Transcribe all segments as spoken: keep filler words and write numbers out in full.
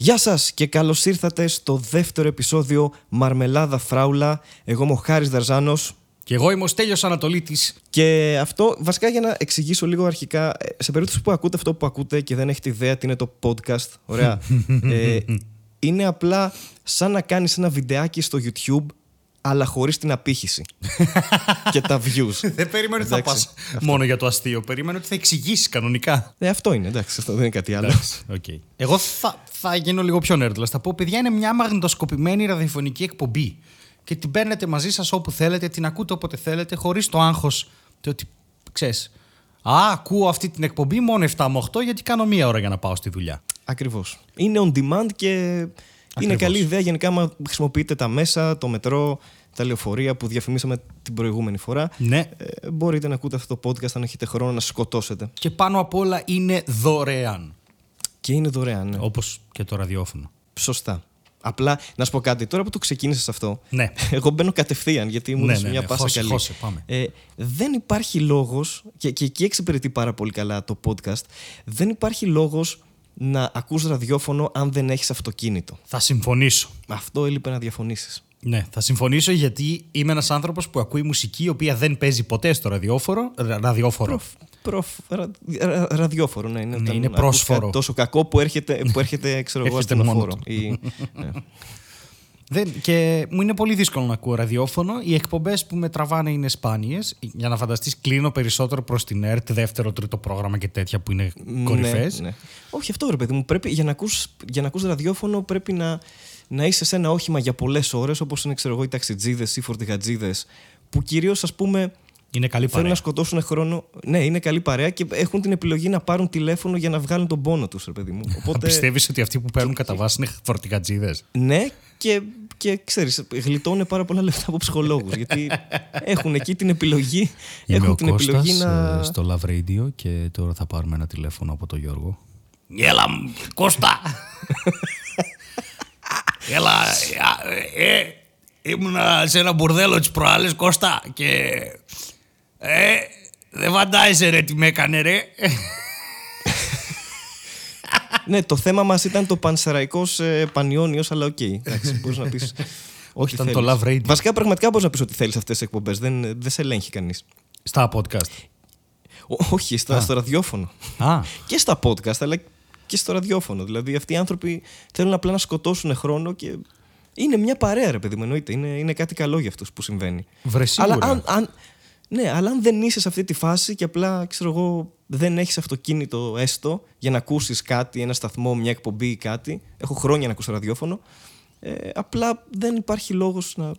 Γεια σας και καλώς ήρθατε στο δεύτερο επεισόδιο Μαρμελάδα Φράουλα. Εγώ είμαι ο Χάρης Δαρζάνος. Και εγώ είμαι ο Στέλιος Ανατολίτης. Και αυτό, βασικά για να εξηγήσω λίγο αρχικά, σε περίπτωση που ακούτε αυτό που ακούτε και δεν έχετε ιδέα τι είναι το podcast, ωραία, ε, είναι απλά σαν να κάνεις ένα βιντεάκι στο YouTube, αλλά χωρίς την απήχηση και τα views. Δεν περιμένω ότι θα πας μόνο για το αστείο. Περιμένω ότι θα εξηγήσεις κανονικά. Ναι, αυτό είναι, εντάξει, αυτό δεν είναι κάτι άλλο. Okay. Εγώ θα, θα γίνω λίγο πιο nerdless. Θα πω, παιδιά, είναι μια μαγνητοσκοπημένη ραδιοφωνική εκπομπή. Και την παίρνετε μαζί σας όπου θέλετε, την ακούτε όποτε θέλετε, χωρίς το άγχος το ότι, ξέρεις, α, ακούω αυτή την εκπομπή μόνο εφτά με οκτώ γιατί κάνω μία ώρα για να πάω στη δουλειά. Ακριβώς. Είναι on demand και... Είναι ακριβώς. Καλή ιδέα γενικά άμα χρησιμοποιείτε τα μέσα, το μετρό, τα λεωφορεία που διαφημίσαμε την προηγούμενη φορά. Ναι. Ε, μπορείτε να ακούτε αυτό το podcast αν έχετε χρόνο να σκοτώσετε. Και πάνω απ' όλα είναι δωρεάν. Και είναι δωρεάν. Ναι. Όπως και το ραδιόφωνο. Σωστά. Απλά να σου πω κάτι. Τώρα που το ξεκίνησες αυτό, ναι. Εγώ μπαίνω κατευθείαν γιατί ήμουν ναι, σε μια ναι, ναι. πάσα χώσε, καλή. Χώσε, πάμε. Ε, δεν υπάρχει λόγος, και, και εκεί εξυπηρετεί πάρα πολύ καλά το podcast, δεν υπάρχει λόγος να ακούς ραδιόφωνο αν δεν έχεις αυτοκίνητο. Θα συμφωνήσω. Αυτό έλειπε να διαφωνήσεις. Ναι, θα συμφωνήσω γιατί είμαι ένας άνθρωπος που ακούει μουσική η οποία δεν παίζει ποτέ στο ραδιόφωνο. Ραδιόφωνο. Ραδιόφωνο, ναι. Είναι, ναι, είναι πρόσφορο. Τόσο κακό που έρχεται, που έρχεται ξέρω εγώ, ασθενοφόρο. Ή, ναι. Δεν, και μου είναι πολύ δύσκολο να ακούω ραδιόφωνο. Οι εκπομπές που με τραβάνε είναι σπάνιες. Για να φανταστείς, κλείνω περισσότερο προς την ΕΡΤ, δεύτερο, τρίτο πρόγραμμα και τέτοια που είναι κορυφές. Ναι, ναι. Όχι, αυτό ρε παιδί μου. Πρέπει, για, να ακούς, για να ακούς ραδιόφωνο πρέπει να, να είσαι σε ένα όχημα για πολλές ώρες, όπως είναι ξέρω εγώ, οι ταξιτζίδες ή φορτηγατζίδες, που κυρίως ας πούμε. Είναι καλή θέλουν παρέα. Να σκοτώσουν χρόνο. Ναι, είναι καλή παρέα και έχουν την επιλογή να πάρουν τηλέφωνο για να βγάλουν τον πόνο τους, ρε παιδί μου. Οπότε... Πιστεύεις ότι αυτοί που παίρνουν κατά βάση είναι φορτηγατζίδες? Ναι, και, και ξέρεις, γλιτώνουν πάρα πολλά λεφτά από ψυχολόγους. Γιατί έχουν εκεί την επιλογή. Είμαι έχουν ο την Κώστας, επιλογή να. Στο Love Radio και τώρα θα πάρουμε ένα τηλέφωνο από τον Γιώργο. Έλα, Κώστα! Έλα, ε, ε, ήμουνα σε ένα μπουρδέλο τις προάλλες, Κώστα, και. Ε, δεν φαντάζεσαι ρε τι με έκανε ρε. Ναι, το θέμα μας ήταν το Πανσεραϊκός ε, Πανιόνιος, αλλά οκ. Okay. Εντάξει, μπορείς να πεις όχι ήταν θέλεις. Το Love Radio. Βασικά πραγματικά μπορείς να πεις ότι θέλεις αυτές τις εκπομπές, δεν, δεν σε ελέγχει κανείς. Στα podcast. Ό, όχι, στα, Α. στο ραδιόφωνο. Α. Και στα podcast, αλλά και στο ραδιόφωνο. Δηλαδή αυτοί οι άνθρωποι θέλουν απλά να σκοτώσουν χρόνο και... Είναι μια παρέα ρε παιδί μου, εννοείται. Είναι, είναι κάτι καλό για αυτούς που συμβαίνει. Βρε, σίγουρα. Αλλά αν, αν, ναι, αλλά αν δεν είσαι σε αυτή τη φάση και απλά, ξέρω εγώ, δεν έχεις αυτοκίνητο έστω για να ακούσεις κάτι, ένα σταθμό, μια εκπομπή ή κάτι, έχω χρόνια να ακούσω ραδιόφωνο, ε, απλά δεν υπάρχει λόγος να...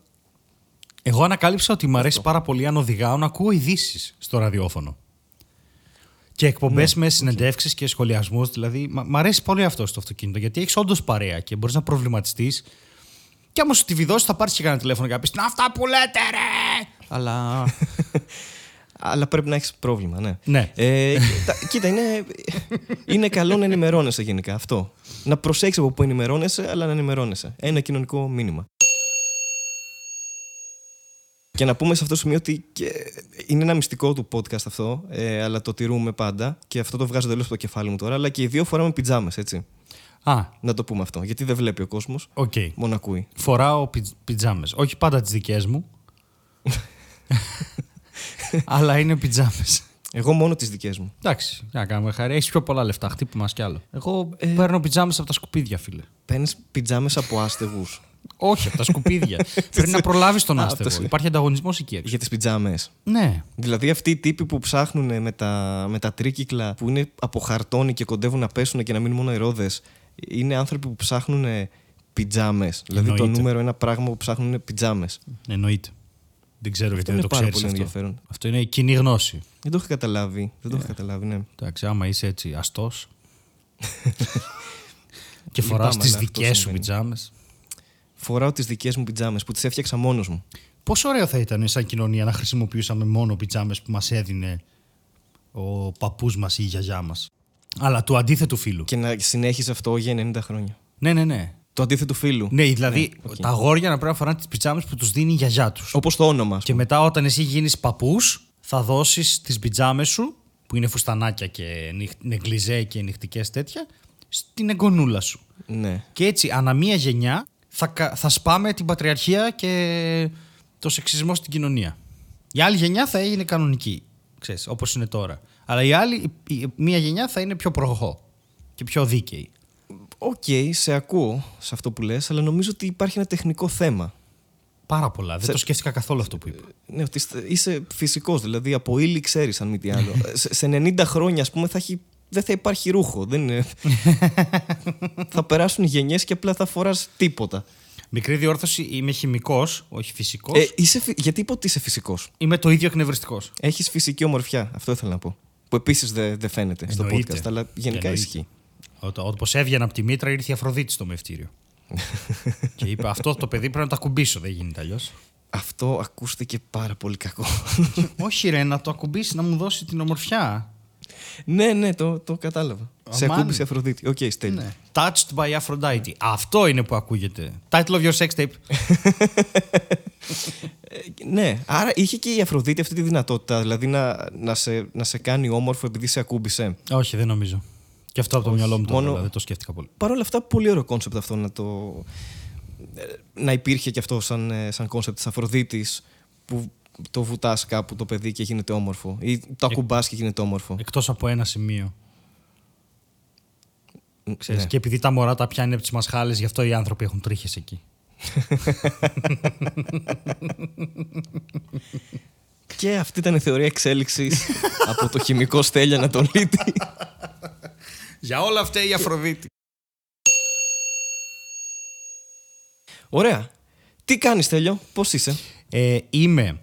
Εγώ ανακάλυψα ότι μου αρέσει πάρα πολύ αν οδηγάω να ακούω ειδήσεις στο ραδιόφωνο. Και εκπομπές ναι, με συνεντεύξεις okay. και σχολιασμούς, δηλαδή, μου αρέσει πολύ αυτό στο αυτοκίνητο, γιατί έχεις όντως παρέα και μπορείς να προβληματιστείς. Και άμα σου τη βιδώσει, θα πάρεις και κανένα τηλέφωνο και θα πεις αυτά που λέτε, ρε! Αλλά. Αλλά πρέπει να έχεις πρόβλημα, ναι. Ναι. Ε, κοίτα, είναι, είναι καλό να ενημερώνεσαι γενικά αυτό. Να προσέχεις από πού ενημερώνεσαι, αλλά να ενημερώνεσαι. Ένα κοινωνικό μήνυμα. Και να πούμε σε αυτό το σημείο ότι είναι ένα μυστικό του podcast αυτό, ε, αλλά το τηρούμε πάντα. Και αυτό το βγάζω τελείως από το κεφάλι μου τώρα, αλλά και οι δύο φοράμε πιτζάμες, έτσι. Α. Να το πούμε αυτό, γιατί δεν βλέπει ο κόσμος. Okay. Μόνο ακούει. Φοράω πιτ, πιτζάμες. Όχι πάντα τις δικές μου. Αλλά είναι πιτζάμες. Εγώ μόνο τις δικές μου. Εντάξει, να κάνουμε χάρη. Έχεις πιο πολλά λεφτά. Χτύπημα κι άλλο. Εγώ ε... παίρνω πιτζάμες από τα σκουπίδια, φίλε. Παίρνεις πιτζάμες από άστεγους? Όχι, από τα σκουπίδια. Πρέπει να προλάβεις τον άστεγο. Υπάρχει ανταγωνισμός εκεί. Για τις πιτζάμες. Ναι. Δηλαδή αυτοί οι τύποι που ψάχνουν με τα, με τα τρίκυκλα που είναι από χαρτόνι και κοντεύουν να πέσουν και να μείνουν μόνο οι ρόδες. Είναι άνθρωποι που ψάχνουν πιτζάμες. Δηλαδή το νούμερο ένα πράγμα που ψάχνουν είναι πιτζάμες. Εννοείται. Δεν ξέρω γιατί δεν το ξέρεις αυτό. Ενδιαφέρον. Αυτό είναι κοινή γνώση. Δεν το είχα καταλάβει. Δεν το είχα καταλάβει, ναι. Εντάξει, άμα είσαι έτσι αστός και φοράς τις δικές σου πιτζάμες. Φοράω τις δικές μου πιτζάμες που τις έφτιαξα μόνος μου. Πόσο ωραίο θα ήταν σαν κοινωνία να χρησιμοποιούσαμε μόνο πιτζάμες που μας έδινε ο παππούς μας ή η γιαγιά μας. Αλλά του αντίθετου φύλου. Και να συνέχιζε αυτό για ενενήντα χρόνια. Ναι, ναι, ναι. Το αντίθετο φύλου. Ναι, δηλαδή ναι, okay. τα αγόρια να πρέπει να φοράνε τις πιτζάμες που τους δίνει η γιαγιά τους. Όπως το όνομα. Και μετά, όταν εσύ γίνεις παππούς, θα δώσεις τις πιτζάμες σου, που είναι φουστανάκια και νεγκλιζέ και νυχτικές τέτοια, στην εγγονούλα σου. Ναι. Και έτσι, ανά μία γενιά, θα, θα σπάμε την πατριαρχία και το σεξισμό στην κοινωνία. Η άλλη γενιά θα είναι κανονική, ξέρεις, όπως είναι τώρα. Αλλά η άλλη, μία γενιά θα είναι πιο προχώ και πιο δίκαιη. Οκ, okay, σε ακούω σε αυτό που λες, αλλά νομίζω ότι υπάρχει ένα τεχνικό θέμα. Πάρα πολλά. Δεν σε... το σκέφτηκα καθόλου αυτό που είπα. Ναι, ότι είσαι φυσικός, δηλαδή από ύλη ξέρεις αν μη τι άλλο. σε, σε ενενήντα χρόνια, ας πούμε, θα έχει... δεν θα υπάρχει ρούχο. Δεν είναι... θα περάσουν οι γενιές και απλά θα φοράς τίποτα. Μικρή διόρθωση, είμαι χημικός, όχι φυσικός. Ε, είσαι... Γιατί είπα ότι είσαι φυσικός. Είμαι το ίδιο εκνευριστικός. Έχεις φυσική ομορφιά, αυτό ήθελα να πω. Που επίσης δεν δε φαίνεται εννοείται. Στο podcast, αλλά γενικά εννοείται. Ισχύει. Όπως έβγαινα από τη μήτρα, ήρθε η Αφροδίτη στο μευτήριο. Και είπα: αυτό το παιδί πρέπει να το ακουμπήσω. Δεν γίνεται αλλιώς. Αυτό ακούστηκε πάρα πολύ κακό. Όχι, ρε, να το ακουμπήσει, να μου δώσει την ομορφιά. Ναι, ναι, το, το κατάλαβα. Oh, σε ακούμπησε η Αφροδίτη. Οκ, okay, Στέλιο. Ναι. Touched by Aphrodite. Αυτό είναι που ακούγεται. Title of your sex tape. Ναι, άρα είχε και η Αφροδίτη αυτή τη δυνατότητα, δηλαδή να, να, σε, να σε κάνει όμορφο επειδή σε ακούμπησε. Όχι, δεν νομίζω. Και αυτό από το όχι, μυαλό μου το μόνο... δεν το σκέφτηκα πολύ. Παρ' όλα αυτά, πολύ ωραίο κόνσεπτ αυτό να το. Να υπήρχε και αυτό σαν, σαν κόνσεπτ της Αφροδίτης που το βουτάς κάπου το παιδί και γίνεται όμορφο. Ή το ακουμπάς και γίνεται όμορφο. Εκτός από ένα σημείο. Ξέρεις, ναι. Και επειδή τα μωρά τα πιάνει από τις μασχάλες, γι' αυτό οι άνθρωποι έχουν τρίχες εκεί. Και αυτή ήταν η θεωρία εξέλιξης από το χημικό Στέλιο Ανατολίτη. Για όλα αυτά η Αφροδίτη. Ωραία. Τι κάνεις, Στέλιο, πώς είσαι? Ε, είμαι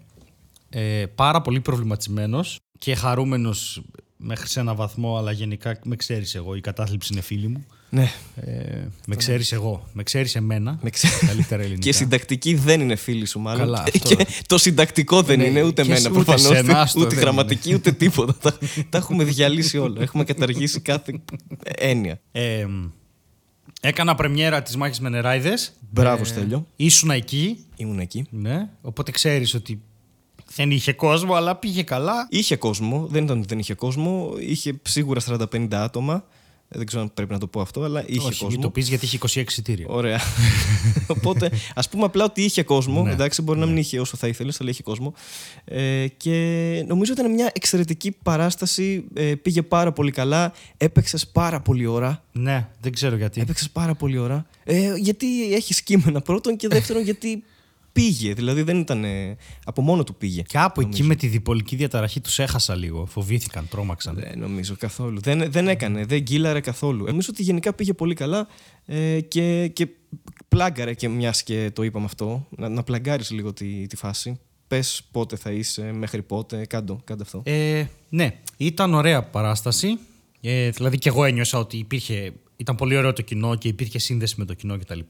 ε, πάρα πολύ προβληματισμένος και χαρούμενος μέχρι σε ένα βαθμό, αλλά γενικά με ξέρεις εγώ, η κατάθλιψη είναι φίλη μου. Ναι. Ε, με ξέρεις εγώ, με ξέρεις εμένα. Με ξέρεις. Καλύτερα ελληνικά. Και συντακτική δεν είναι φίλη σου, μάλλον. Καλά, αυτό... και το συντακτικό δεν ναι, είναι ούτε εμένα προφανώς. Ούτε, ούτε, ούτε γραμματική, ούτε τίποτα. τα, τα έχουμε διαλύσει όλα. Έχουμε καταργήσει κάθε έννοια. Ε, έκανα πρεμιέρα της Μάχης με Νεράιδες. Μπράβο, ε, Στέλιο. Ήσουν εκεί. Ήμουν εκεί. Ναι. Οπότε ξέρεις ότι. Δεν είχε κόσμο, αλλά πήγε καλά. Είχε κόσμο, δεν ήταν ότι δεν είχε κόσμο. Είχε σίγουρα σαράντα πέντε άτομα. Δεν ξέρω αν πρέπει να το πω αυτό, αλλά είχε όχι, κόσμο. Όχι, μην το πεις γιατί είχε είκοσι έξι εισιτήρια. Ωραία. Οπότε, ας πούμε απλά ότι είχε κόσμο. Ναι, εντάξει, μπορεί ναι. να μην είχε όσο θα ήθελες, αλλά είχε κόσμο. Ε, και νομίζω ότι ήταν μια εξαιρετική παράσταση. Ε, πήγε πάρα πολύ καλά. Έπαιξες πάρα πολύ ώρα. Ναι, δεν ξέρω γιατί. Έπαιξες πάρα πολύ ώρα. Ε, γιατί έχεις κείμενα πρώτον και δεύτερον γιατί. Πήγε, δηλαδή δεν ήταν. Από μόνο του πήγε. Κάπου νομίζω. Εκεί με τη διπολική διαταραχή τους έχασα λίγο. Φοβήθηκαν, τρόμαξαν. Δεν νομίζω καθόλου. Δεν, δεν έκανε, δεν γκίλαρε καθόλου. Νομίζω ότι γενικά πήγε πολύ καλά ε, και, και πλάγκαρε και μιας και το είπαμε αυτό. Να, να πλαγκάρεις λίγο τη, τη φάση. Πες πότε θα είσαι, μέχρι πότε. Κάντο, κάντε αυτό. Ε, ναι, ήταν ωραία παράσταση. Ε, δηλαδή και εγώ ένιωσα ότι υπήρχε, ήταν πολύ ωραίο το κοινό και υπήρχε σύνδεση με το κοινό κτλ.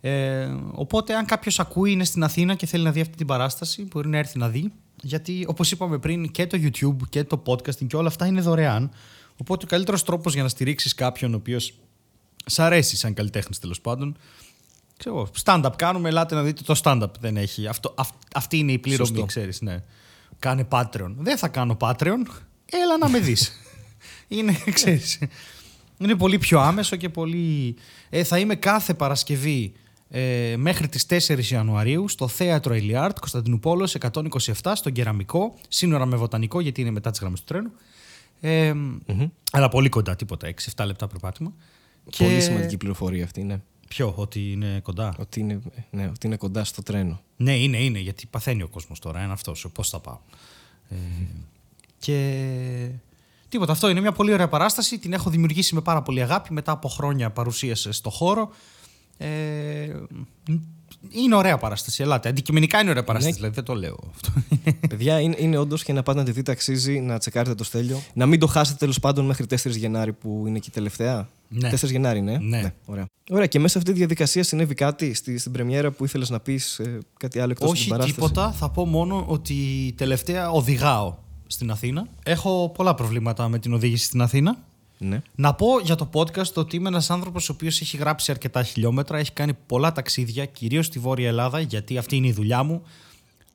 Ε, οπότε αν κάποιος ακούει, είναι στην Αθήνα και θέλει να δει αυτή την παράσταση, μπορεί να έρθει να δει. Γιατί όπως είπαμε πριν, και το YouTube και το podcasting και όλα αυτά είναι δωρεάν. Οπότε ο καλύτερος τρόπος για να στηρίξεις κάποιον ο οποίος σ' αρέσει σαν καλλιτέχνης, τέλος πάντων. Ξέρω, stand-up κάνουμε, ελάτε να δείτε το stand-up. Δεν έχει. Αυτό, αυ, αυτή είναι η πληρωμή, ξέρεις, ναι. Κάνε Patreon. Δεν θα κάνω Patreon. Έλα να με δεις. Είναι, ξέρεις. Είναι πολύ πιο άμεσο και πολύ... Ε, θα είμαι κάθε Παρασκευή... Ε, μέχρι τις τέσσερις Ιανουαρίου στο Θέατρο Ηλιάρτ, Κωνσταντινούπολης εκατόν είκοσι επτά, στον Κεραμικό, σύνορα με Βοτανικό, γιατί είναι μετά τις γραμμές του τρένου. Ε, mm-hmm. Αλλά πολύ κοντά, τίποτα, έξι επτά λεπτά περπάτημα. Πολύ και... σημαντική πληροφορία αυτή, ναι. Ποιο, ότι είναι κοντά. Ότι είναι, ναι, ότι είναι κοντά στο τρένο. Ναι, είναι, είναι, γιατί παθαίνει ο κόσμος τώρα, είναι αυτός, πώς θα πάω. Ε, και... Τίποτα, αυτό είναι μια πολύ ωραία παράσταση, την έχω δημιουργήσει με πάρα πολύ αγάπη, μετά από χρόνια παρουσίασε στο χώρο. Ε, είναι ωραία παράσταση. Ελάτε. Αντικειμενικά είναι ωραία παράσταση. Ναι. Δηλαδή δεν το λέω αυτό. Παιδιά, είναι, είναι όντως και να πάτε να τη δείτε. Αξίζει να τσεκάρετε το Στέλιο. Να μην το χάσετε τέλος πάντων μέχρι τέσσερις Γενάρη που είναι και η τελευταία. Ναι. τέσσερις Γενάρη, ναι. ναι. ναι ωραία. Ωραία. Και μέσα σε αυτή τη διαδικασία συνέβη κάτι στη, στην πρεμιέρα που ήθελες να πεις ε, κάτι άλλο εκτός από την παράσταση? Όχι τίποτα. Θα πω μόνο ότι τελευταία οδηγάω στην Αθήνα. Έχω πολλά προβλήματα με την οδήγηση στην Αθήνα. Ναι. Να πω για το podcast ότι είμαι ένας άνθρωπος ο οποίος έχει γράψει αρκετά χιλιόμετρα, έχει κάνει πολλά ταξίδια, κυρίως στη Βόρεια Ελλάδα, γιατί αυτή είναι η δουλειά μου.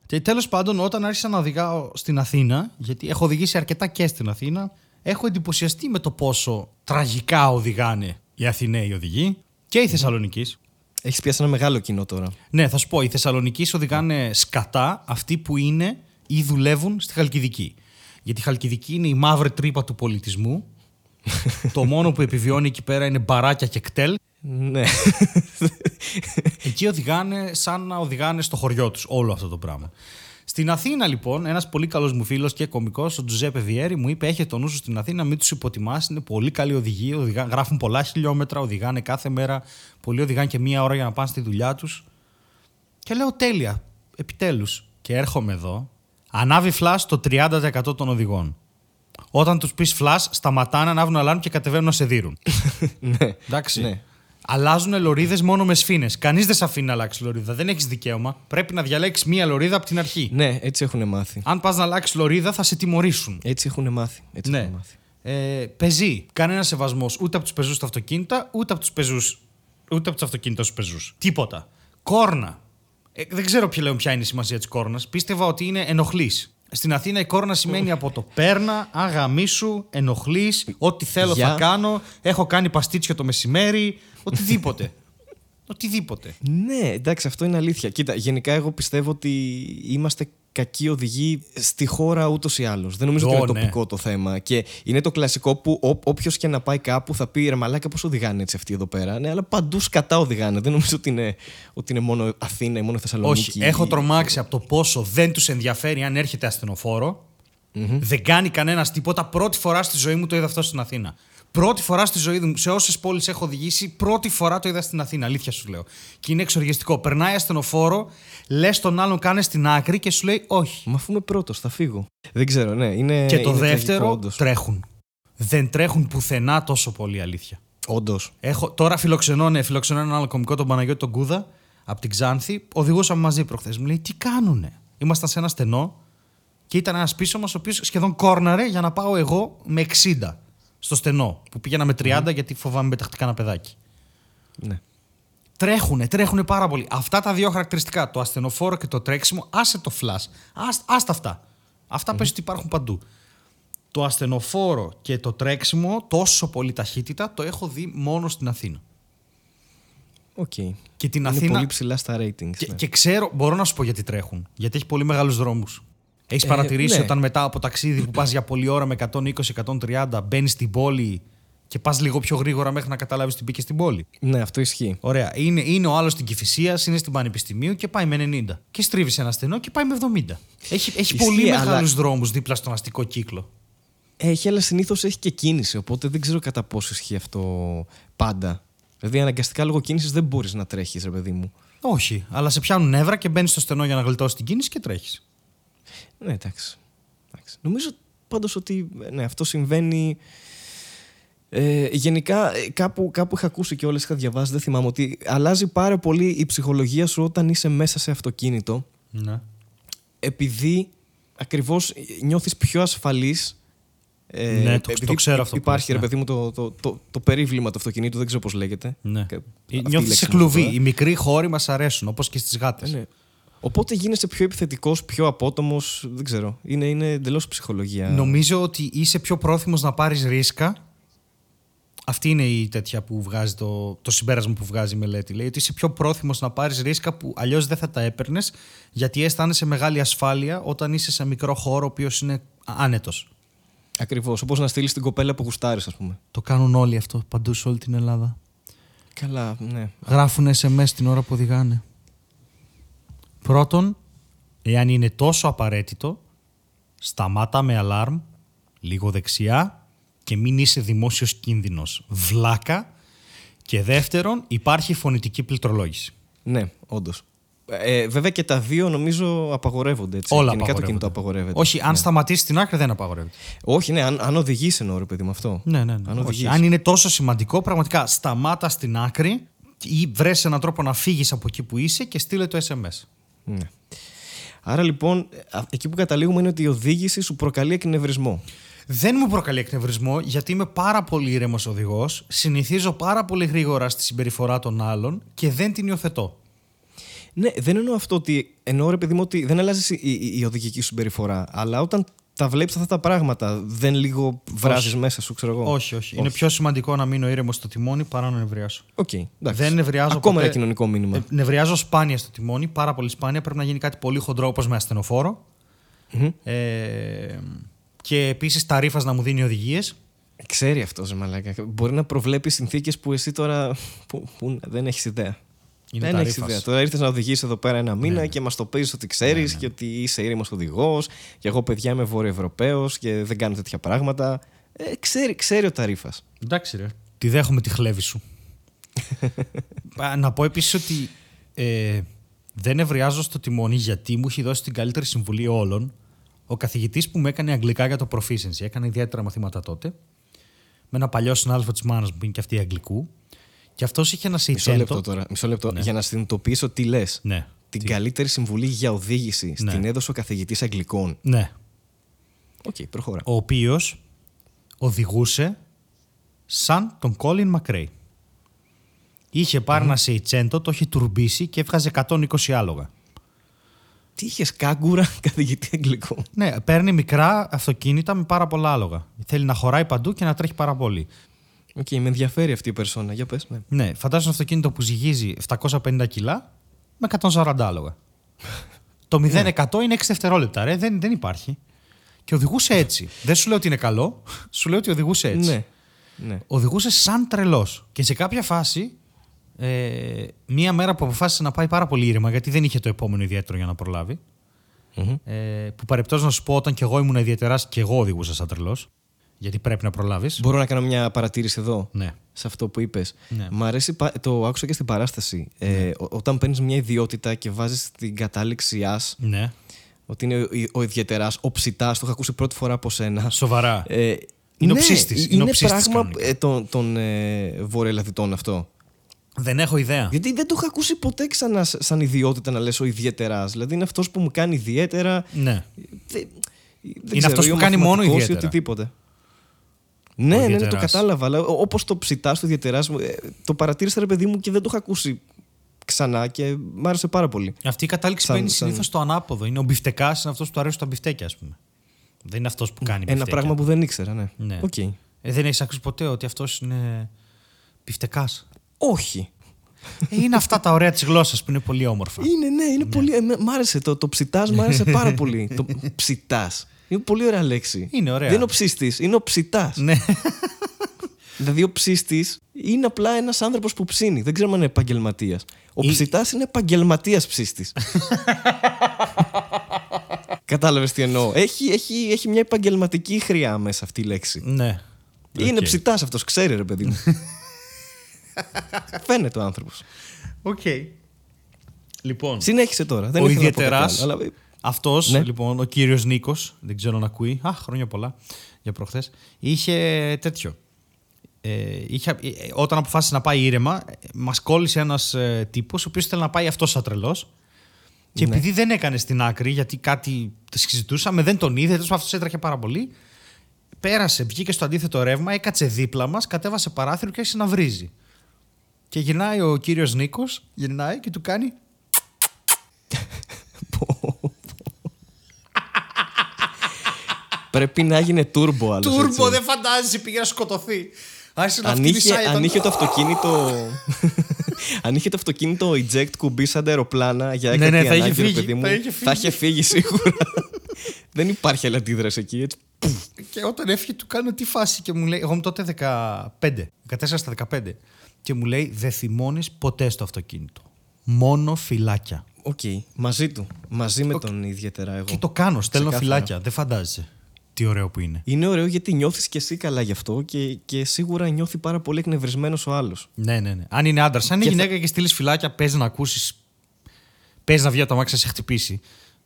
Και τέλος πάντων, όταν άρχισα να οδηγάω στην Αθήνα, γιατί έχω οδηγήσει αρκετά και στην Αθήνα, έχω εντυπωσιαστεί με το πόσο τραγικά οδηγάνε οι Αθηναίοι οδηγοί και οι Θεσσαλονικείς. Έχεις πιάσει ένα μεγάλο κοινό τώρα. Ναι, θα σου πω. Οι Θεσσαλονικείς οδηγάνε σκατά αυτοί που είναι ή δουλεύουν στη Χαλκιδική. Γιατί η Χαλκιδική είναι η μαύρη τρύπα του πολιτισμού. Το μόνο που επιβιώνει εκεί πέρα είναι μπαράκια και κτέλ. Ναι. Εκεί οδηγάνε σαν να οδηγάνε στο χωριό τους όλο αυτό το πράγμα. Στην Αθήνα, λοιπόν, ένας πολύ καλός μου φίλος και κωμικός, ο Τζουζέπε Βιέρη, μου είπε: έχετε το νου σου στην Αθήνα, μην τους υποτιμάς. Είναι πολύ καλοί οδηγοί, οδηγά, γράφουν πολλά χιλιόμετρα, οδηγάνε κάθε μέρα. Πολλοί οδηγάνε και μία ώρα για να πάνε στη δουλειά τους. Και λέω: τέλεια, επιτέλους. Και έρχομαι εδώ, ανάβει φλας το τριάντα τοις εκατό των οδηγών. Όταν τους πεις φλας, σταματάνε, ανάβουν αλάρμ και κατεβαίνουν να σε δείρουν. Ναι. Εντάξει. Ναι. Αλλάζουν λωρίδες μόνο με σφήνες. Κανείς δεν σε αφήνει να αλλάξει λωρίδα. Δεν έχεις δικαίωμα. Πρέπει να διαλέξεις μία λωρίδα από την αρχή. Ναι, έτσι έχουν μάθει. Αν πας να αλλάξεις λωρίδα, θα σε τιμωρήσουν. Έτσι έχουν μάθει. Έτσι ναι. Έχουν μάθει. Ε, πεζοί. Κανένα σεβασμός ούτε από τους πεζούς στα αυτοκίνητα, ούτε από τους πεζούς. Ούτε από τους αυτοκίνητα στους πεζούς. Τίποτα. Κόρνα. Ε, δεν ξέρω ποιο λέω ποια είναι η σημασία της κόρνας. Πίστευα ότι είναι ενοχλής. Στην Αθήνα η κόρνα σημαίνει από το παίρνα, αγαμίσου, ενοχλείς, ό,τι θέλω yeah. θα κάνω, έχω κάνει παστίτσιο το μεσημέρι, οτιδήποτε. Οτιδήποτε. Ναι, εντάξει, αυτό είναι αλήθεια. Κοίτα, γενικά εγώ πιστεύω ότι είμαστε κακοί οδηγοί στη χώρα ούτως ή άλλως. Δεν νομίζω oh, ότι είναι ναι. τοπικό το θέμα. Και είναι το κλασικό που ό, όποιος και να πάει κάπου θα πει ρε μαλάκα πώς οδηγάνε έτσι αυτοί εδώ πέρα. Ναι, αλλά παντού σκατά οδηγάνε. Δεν νομίζω ότι είναι, ότι είναι μόνο Αθήνα ή μόνο Θεσσαλονίκη. Όχι, έχω τρομάξει από το πόσο δεν τους ενδιαφέρει αν έρχεται ασθενοφόρο. Mm-hmm. Δεν κάνει κανένας τίποτα. Πρώτη φορά στη ζωή μου το είδα αυτό στην Αθήνα. Πρώτη φορά στη ζωή μου, σε όσες πόλεις έχω οδηγήσει, πρώτη φορά το είδα στην Αθήνα. Αλήθεια σου λέω. Και είναι εξοργιστικό. Περνάει ασθενοφόρο, λες τον άλλον κάνε στην άκρη και σου λέει όχι. Μα αφού είμαι πρώτος, θα φύγω. Δεν ξέρω, ναι. Είναι, και το είναι δεύτερο, τραγικό, τρέχουν. Δεν τρέχουν πουθενά τόσο πολύ, αλήθεια. Όντως. Έχω, τώρα φιλοξενώ, ναι, φιλοξενώ έναν άλλο κωμικό, τον Παναγιώτη τον Κούδα, από την Ξάνθη. Οδηγούσαμε μαζί προχθές. Μου λέει τι κάνουνε. Ήμασταν σε ένα στενό και ήταν ένας πίσω μας ο οποίος σχεδόν κόρναρε για να πάω εγώ με εξήντα. Στο στενό, που πήγαινα με τριάντα mm. γιατί φοβάμαι πεταχτικά ένα παιδάκι. Ναι. Τρέχουνε, τρέχουνε πάρα πολύ. Αυτά τα δύο χαρακτηριστικά, το ασθενοφόρο και το τρέξιμο, άσε το φλας. Άστα αυτά. Αυτά mm. πες ότι υπάρχουν παντού. Το ασθενοφόρο και το τρέξιμο, τόσο πολύ ταχύτητα, το έχω δει μόνο στην Αθήνα. Οκ. Okay. Και την είναι Αθήνα. Είναι πολύ ψηλά στα ratings. Και, και ξέρω, μπορώ να σου πω γιατί τρέχουν. Γιατί έχει πολύ μεγάλους δρόμους. Έχεις ε, παρατηρήσει ναι. όταν μετά από ταξίδι που πας για πολλή ώρα με εκατόν είκοσι εκατόν τριάντα μπαίνεις στην πόλη και πας λίγο πιο γρήγορα μέχρι να καταλάβεις τι μπήκε στην πόλη. Ναι, αυτό ισχύει. Ωραία. Είναι, είναι ο άλλος στην Κηφισίας, είναι στην Πανεπιστημίου και πάει με ενενήντα. Και στρίβει ένα στενό και πάει με εβδομήντα. Έχει, έχει πολύ μεγάλους αλλά... δρόμους δίπλα στον αστικό κύκλο. Έχει, αλλά συνήθως έχει και κίνηση. Οπότε δεν ξέρω κατά πόσο ισχύει αυτό πάντα. Δηλαδή, αναγκαστικά λόγω κίνησης δεν μπορείς να τρέχεις, ρε παιδί μου. Όχι, αλλά σε πιάνουν νεύρα και μπαίνεις στο στενό για να γλιτώσεις την κίνηση και τρέχεις. Ναι, εντάξει. εντάξει. Νομίζω πάντως ότι ναι, αυτό συμβαίνει. Ε, γενικά, κάπου, κάπου είχα ακούσει και όλες είχα διαβάσει, δεν θυμάμαι, ότι αλλάζει πάρα πολύ η ψυχολογία σου όταν είσαι μέσα σε αυτοκίνητο. Ναι. Επειδή ακριβώς νιώθεις πιο ασφαλής. Ε, ναι, το, το ξέρω αυτό. Υπάρχει, ναι. ρε παιδί μου, το, το, το, το περίβλημα του αυτοκινήτου, δεν ξέρω πώς λέγεται. Ναι. Νιώθεις σε κλουβί. Οι μικροί χώροι μας αρέσουν, όπως και στις γάτες. Ναι. Οπότε γίνεσαι πιο επιθετικός, πιο απότομος, δεν ξέρω. Είναι, είναι εντελώς ψυχολογία. Νομίζω ότι είσαι πιο πρόθυμος να πάρεις ρίσκα. Αυτή είναι η τέτοια που βγάζει το, το συμπέρασμα που βγάζει η μελέτη. Λέει ότι είσαι πιο πρόθυμος να πάρεις ρίσκα που αλλιώς δεν θα τα έπαιρνες, γιατί αισθάνεσαι μεγάλη ασφάλεια όταν είσαι σε μικρό χώρο ο οποίος είναι άνετος. Ακριβώς. Όπως να στείλεις την κοπέλα που γουστάρεις, ας πούμε. Το κάνουν όλοι αυτό παντού σε όλη την Ελλάδα. Καλά, ναι. Γράφουν ες εμ ες την ώρα που οδηγάνε. Πρώτον, εάν είναι τόσο απαραίτητο, σταμάτα με αλάρμ, λίγο δεξιά και μην είσαι δημόσιος κίνδυνος. Βλάκα. Και δεύτερον, υπάρχει φωνητική πληκτρολόγηση. Ναι, όντως. Ε, βέβαια και τα δύο νομίζω απαγορεύονται. Έτσι. Όλα γενικά απαγορεύονται. Το κινητό απαγορεύεται. Όχι, αν ναι. σταματήσει την άκρη δεν απαγορεύεται. Όχι, ναι, αν, αν οδηγείς εννοώ ρε παιδί με αυτό. Ναι, ναι, ναι. Αν, Όχι, αν είναι τόσο σημαντικό, πραγματικά σταμάτα στην άκρη ή βρες έναν τρόπο να φύγεις από εκεί που είσαι και στείλε το ες εμ ες. Ναι. Άρα λοιπόν, εκεί που καταλήγουμε είναι ότι η οδήγηση σου προκαλεί εκνευρισμό. Δεν μου προκαλεί εκνευρισμό, γιατί είμαι πάρα πολύ ήρεμος οδηγός, συνηθίζω πάρα πολύ γρήγορα στη συμπεριφορά των άλλων και δεν την υιοθετώ. Ναι, δεν εννοώ αυτό ότι εννοώ ρε παιδί μου ότι δεν αλλάζει η, η, η οδηγική σου συμπεριφορά, αλλά όταν τα βλέπεις αυτά τα πράγματα. Δεν λίγο βράζεις μέσα σου, ξέρω εγώ. Όχι, όχι. Είναι όχι. Πιο σημαντικό να μείνω ήρεμος στο τιμόνι παρά να νευριάσω. Okay, δεν νευριάζω. Ακόμα ποτέ... ένα κοινωνικό μήνυμα. Ε, νευριάζω σπάνια στο τιμόνι, πάρα πολύ σπάνια. Πρέπει να γίνει κάτι πολύ χοντρό, όπως με ασθενοφόρο. Mm-hmm. Ε, και επίσης τα ρήφας να μου δίνει οδηγίες. Ξέρει αυτός, μαλάκα. Μπορεί να προβλέπει συνθήκες που εσύ τώρα που, που δεν έχεις ιδέα. Είναι δεν έχεις ιδέα. Τώρα ήρθες να οδηγήσεις εδώ πέρα ένα μήνα ναι. και μας το παίζεις ότι ξέρεις ναι, ναι. και ότι είσαι ήρεμος οδηγός. Και εγώ, παιδιά, είμαι Βόρειο-Ευρωπαίος και δεν κάνω τέτοια πράγματα. Ε, ξέρει, ξέρει ο ταρίφας. Εντάξει, ρε. Τη δέχομαι τη χλέβη σου. Να πω επίσης ότι ε, δεν ευριάζω στο τιμόνι γιατί μου έχει δώσει την καλύτερη συμβουλή όλων ο καθηγητής που μου έκανε αγγλικά για το proficiency. Έκανε ιδιαίτερα μαθήματα τότε. Με ένα παλιό συνάδελφο της μάνας μου που είναι και αυτή η αγγλικού. Και αυτός είχε ένα συντέντο... Μισό λεπτό τώρα, μισό λεπτό. Ναι. Για να συνειδητοποιήσω τι λες. Ναι. Την τι... καλύτερη συμβουλή για οδήγηση ναι. στην έδωσε ο καθηγητής αγγλικών. Ναι. Οκ, okay, προχωρά. Ο οποίος οδηγούσε σαν τον Colin McRae. Είχε πάρει mm. ένα Σεϊτσέντο, το είχε τουρμπήσει και έβγαζε εκατόν είκοσι άλογα. Τι είχε κάγκουρα καθηγητή αγγλικών. Ναι, παίρνει μικρά αυτοκίνητα με πάρα πολλά άλογα. Θέλει να χωράει παντού και να τρέχει πάρα πολύ. Οκ, okay, με ενδιαφέρει αυτή η περσόνα. Για πες με. Ναι, φαντάζομαι αυτοκίνητο που ζυγίζει επτακόσια πενήντα κιλά με εκατόν σαράντα άλογα. Το μηδέν εκατό yeah. είναι έξι δευτερόλεπτα, ρε. Δεν, δεν υπάρχει. Και οδηγούσε έτσι. Δεν σου λέω ότι είναι καλό, σου λέω ότι οδηγούσε έτσι. Ναι. ναι. Οδηγούσε σαν τρελός. Και σε κάποια φάση, ε, μία μέρα που αποφάσισε να πάει πάρα πολύ ήρεμα, γιατί δεν είχε το επόμενο ιδιαίτερο για να προλάβει. Mm-hmm. Ε, που παρεπτώσει να σου πω, όταν κι εγώ ήμουν ιδιαίτερας, κι εγώ οδηγούσα σαν τρελός. Γιατί πρέπει να προλάβεις. Μπορώ να κάνω μια παρατήρηση εδώ, ναι. σε αυτό που είπες. Ναι. Μ' αρέσει, το άκουσα και στην παράσταση. Ναι. Ε, ό, όταν παίρνεις μια ιδιότητα και βάζεις την κατάληξη ας, ναι. ότι είναι ο ιδιαιτεράς, ο ψητάς, το είχα ακούσει πρώτη φορά από σένα. Σοβαρά. Ε, είναι ο ψήστης. Είναι, είναι πράγμα ε, των, των ε, βορειοελλαδιτών αυτό. Δεν έχω ιδέα. Γιατί δεν το είχα ακούσει ποτέ ξανά σαν ιδιότητα να λες ο ιδιαιτεράς. Δηλαδή είναι αυτός που μου κάνει ιδιαίτερα. Ναι. Δεν, δεν είναι αυτός που κάνει μόνο ιδιαίτερα. Οτιδήποτε. Ναι, ναι, ναι, το κατάλαβα. Αλλά όπως το ψητάς, το ιδιαίτερας, το παρατήρησα, ρε παιδί μου, και δεν το είχα ακούσει ξανά και μ' άρεσε πάρα πολύ. Αυτή η κατάληξη παίρνει σαν... συνήθως το ανάποδο. Είναι ο μπιφτεκάς, είναι αυτός που του αρέσουν τα μπιφτέκια, ας πούμε. Δεν είναι αυτός που κάνει μπιφτέκια. Ένα πράγμα που δεν ήξερα, ναι. ναι. Okay. Ε, δεν έχεις ακούσει ποτέ ότι αυτός είναι μπιφτεκάς. Όχι. Ε, είναι αυτά τα ωραία της γλώσσας που είναι πολύ όμορφα. Είναι, ναι, είναι ναι. πολύ. Μ' άρεσε το, το ψητάς, μ' άρεσε πάρα πολύ. Το ψητάς. Είναι πολύ ωραία λέξη. Είναι ωραία. Δεν είναι ο ψήστης, είναι ο ψητάς. Ναι. Δηλαδή ο ψήστης είναι απλά ένας άνθρωπος που ψήνει. Δεν ξέρουμε αν είναι επαγγελματίας. Ο Ή... ψητάς είναι επαγγελματίας ψήστης. Κατάλαβες τι εννοώ. Έχει, έχει, έχει μια επαγγελματική χρειά μέσα αυτή η λέξη. Ναι. Είναι okay. ψητάς αυτός, ξέρει, ρε παιδί μου. Φαίνεται ο άνθρωπος. Οκ. Okay. Λοιπόν. Συνέχισε τώρα. Δεν ο ιδιαίτερας. Αυτός, ναι. λοιπόν, ο κύριος Νίκος, δεν ξέρω να ακούει, α, χρόνια πολλά για προχθές, είχε τέτοιο. Ε, είχε, όταν αποφάσισε να πάει ήρεμα, μας κόλλησε ένας ε, τύπος, ο οποίος ήθελε να πάει αυτός σαν τρελός. Και ναι. επειδή δεν έκανε στην άκρη, γιατί κάτι συζητούσαμε, δεν τον είδε, αυτός έτρεχε πάρα πολύ, πέρασε, βγήκε στο αντίθετο ρεύμα, έκατσε δίπλα μας, κατέβασε παράθυρο και άρχισε να βρίζει. Και γυρνάει ο κύριος Νίκος, γυρνάει και του κάνει... Πρέπει να έγινε τούρμπο άλλο. Τούρμπο, δεν φαντάζεσαι, πήγε να σκοτωθεί. Άρχισε να φτύνει. Αν είχε το αυτοκίνητο. Αν είχε το αυτοκίνητο eject κουμπί σαν τα αεροπλάνα για έκανα ναι, ναι, παιδί μου. Θα είχε φύγει σίγουρα. Δεν υπάρχει άλλη αντίδραση εκεί. Έτσι. Και όταν έφυγε, του κάνω τη φάση και μου λέει. Εγώ είμαι τότε δεκαπέντε, δεκατέσσερα στα δεκαπέντε. Και μου λέει: δεν θυμώνεις ποτέ στο αυτοκίνητο. Μόνο φυλάκια. Οκ. Okay. Μαζί του. Μαζί με okay. τον ιδιαίτερα εγώ. Και το κάνω. Στέλνω φυλάκια. Δεν φαντάζεσαι. Τι ωραίο που είναι. Είναι ωραίο γιατί νιώθεις και εσύ καλά γι' αυτό και, και σίγουρα νιώθει πάρα πολύ εκνευρισμένος ο άλλος. Ναι, ναι, ναι. Αν είναι άντρας, αν είναι γυναίκα θα... και στείλεις φυλάκια, παίζει να ακούσεις. Παίζει να βγει από το αμάξι να σε χτυπήσει.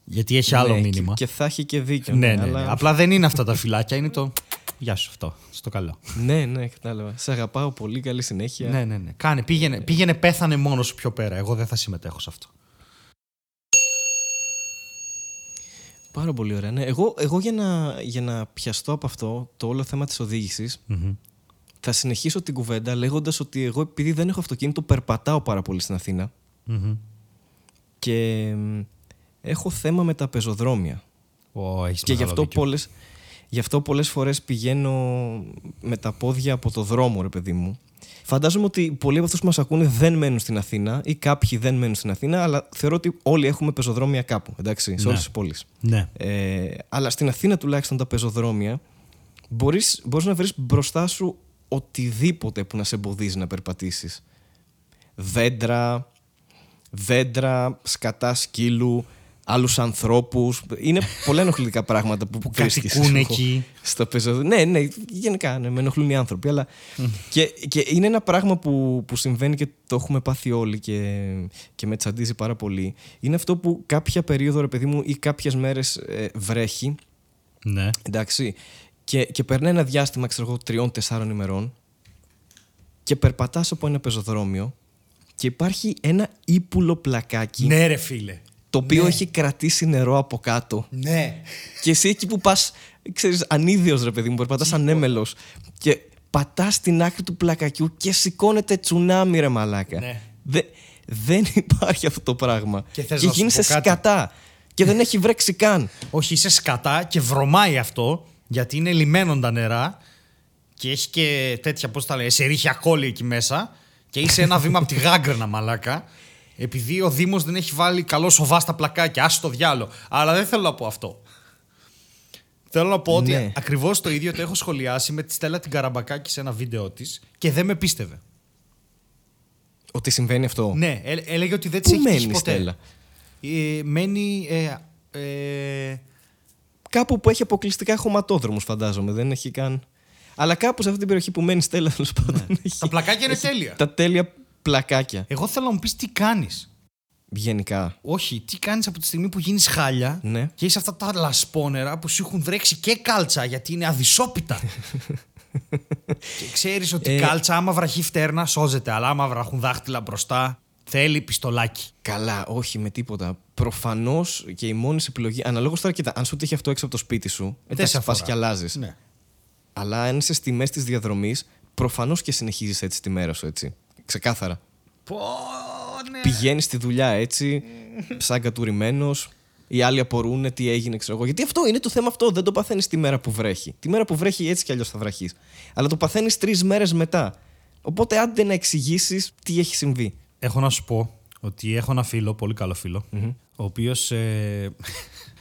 Γιατί έχει άλλο ναι, μήνυμα. Και, και θα έχει και δίκιο. Ναι, ναι, ναι, αλλά... ναι. Απλά δεν είναι αυτά τα φυλάκια, είναι το. Γεια σου, αυτό. Στο καλό. Ναι, ναι, κατάλαβα. Σε αγαπάω πολύ. Καλή συνέχεια. Ναι, ναι, ναι. Κάνε, πήγαινε, πήγαινε πέθανε μόνος σου πιο πέρα. Εγώ δεν θα συμμετέχω σε αυτό. Πάρα πολύ ωραία. Ναι. Εγώ, εγώ για, να, για να πιαστώ από αυτό το όλο θέμα της οδήγησης, mm-hmm. θα συνεχίσω την κουβέντα λέγοντας ότι εγώ, επειδή δεν έχω αυτοκίνητο, περπατάω πάρα πολύ στην Αθήνα mm-hmm. και έχω θέμα με τα πεζοδρόμια. Oh, και γι' αυτό, πολλές, γι' αυτό πολλές φορές πηγαίνω με τα πόδια από το δρόμο, ρε παιδί μου. Φαντάζομαι ότι πολλοί από αυτούς που μας ακούνε δεν μένουν στην Αθήνα ή κάποιοι δεν μένουν στην Αθήνα, αλλά θεωρώ ότι όλοι έχουμε πεζοδρόμια κάπου, εντάξει, σε ναι. όλες τις πόλεις. Ναι. Ε, αλλά στην Αθήνα τουλάχιστον τα πεζοδρόμια μπορείς, μπορείς να βρεις μπροστά σου οτιδήποτε που να σε εμποδίζει να περπατήσεις. Δέντρα, δέντρα, σκατά σκύλου, άλλους ανθρώπους. Είναι πολλά ενοχλητικά πράγματα που, που κατοικούν εκεί. Στα πεζοδρόμια. Ναι, ναι, γενικά ναι, με ενοχλούν οι άνθρωποι. Αλλά... Mm. Και, και είναι ένα πράγμα που, που συμβαίνει και το έχουμε πάθει όλοι και, και με τσαντίζει πάρα πολύ. Είναι αυτό που κάποια περίοδο, ρε παιδί μου, ή κάποιες μέρες ε, βρέχει. Ναι. Εντάξει. Και, και περνάει ένα διάστημα, ξέρω εγώ, τριών-τεσσάρων ημερών και περπατάς από ένα πεζοδρόμιο και υπάρχει ένα ύπουλο πλακάκι. Ναι, ρε φίλε. Το οποίο ναι. έχει κρατήσει νερό από κάτω. Ναι. Και εσύ εκεί που πας, ξέρεις, ανίδιος, ρε παιδί μου, περπατάς ανέμελος και πατάς την άκρη του πλακακιού και σηκώνεται τσουνάμι, ρε μαλάκα. Ναι. Δε, δεν υπάρχει αυτό το πράγμα. Και, και γίνεσαι σκατά. Και δεν έχει βρέξει καν. Όχι, είσαι σκατά και βρωμάει αυτό. Γιατί είναι λιμένον τα νερά και έχει και τέτοια, πώς τα λέει, σε ρίχια κόλλη εκεί μέσα και είσαι ένα βήμα από τη γάγκρενα, μαλάκα. Επειδή ο Δήμος δεν έχει βάλει καλό σοβά στα πλακάκια, άσε το διάλο. Αλλά δεν θέλω να πω αυτό. Θέλω να πω ότι ναι. ακριβώς το ίδιο το έχω σχολιάσει με τη Στέλλα την Καραμπακάκη σε ένα βίντεο της και δεν με πίστευε. Ότι συμβαίνει αυτό. Ναι, ε, έλεγε ότι δεν της έχει τύχει ποτέ. Ε, μένει... Ε, ε, Κάπου που έχει αποκλειστικά χωματόδρομους, φαντάζομαι. Δεν έχει καν. Αλλά κάπου σε αυτή την περιοχή που μένει η Στέλλα, τέλος πάντων. Ναι. Έχει... Τα πλακάκια είναι έχει... τέλεια. Τα τέλεια πλακάκια. Εγώ θέλω να μου πεις τι κάνεις. Γενικά. Όχι, τι κάνεις από τη στιγμή που γίνεις χάλια ναι. και έχεις αυτά τα λασπόνερα που σου έχουν βρέξει και κάλτσα γιατί είναι αδυσόπιτα. Και ξέρεις ότι η κάλτσα, άμα βραχεί φτέρνα, σώζεται. Αλλά άμα βραχούν δάχτυλα μπροστά, θέλει πιστολάκι. Καλά, όχι με τίποτα. Προφανώς και η μόνη επιλογή. Αναλόγως τώρα, κοιτά, αν σου τύχει αυτό έξω από το σπίτι σου, εντάξει, πας και αλλάζεις. Ναι. Αλλά αν είσαι στη μέση της διαδρομής, προφανώς και συνεχίζεις έτσι τη μέρα σου, έτσι. Ξεκάθαρα. Πω, ναι. Πηγαίνεις στη δουλειά έτσι, σαν κατουρημένος. Οι άλλοι απορούν τι έγινε, ξέρω εγώ. Γιατί αυτό είναι το θέμα αυτό. Δεν το παθαίνεις τη μέρα που βρέχει. Τη μέρα που βρέχει έτσι κι αλλιώς θα βραχείς. Αλλά το παθαίνεις τρεις μέρες μετά. Οπότε άντε να εξηγήσεις τι έχει συμβεί. Έχω να σου πω ότι έχω ένα φίλο, πολύ καλό φίλο, mm-hmm. ο οποίος ε,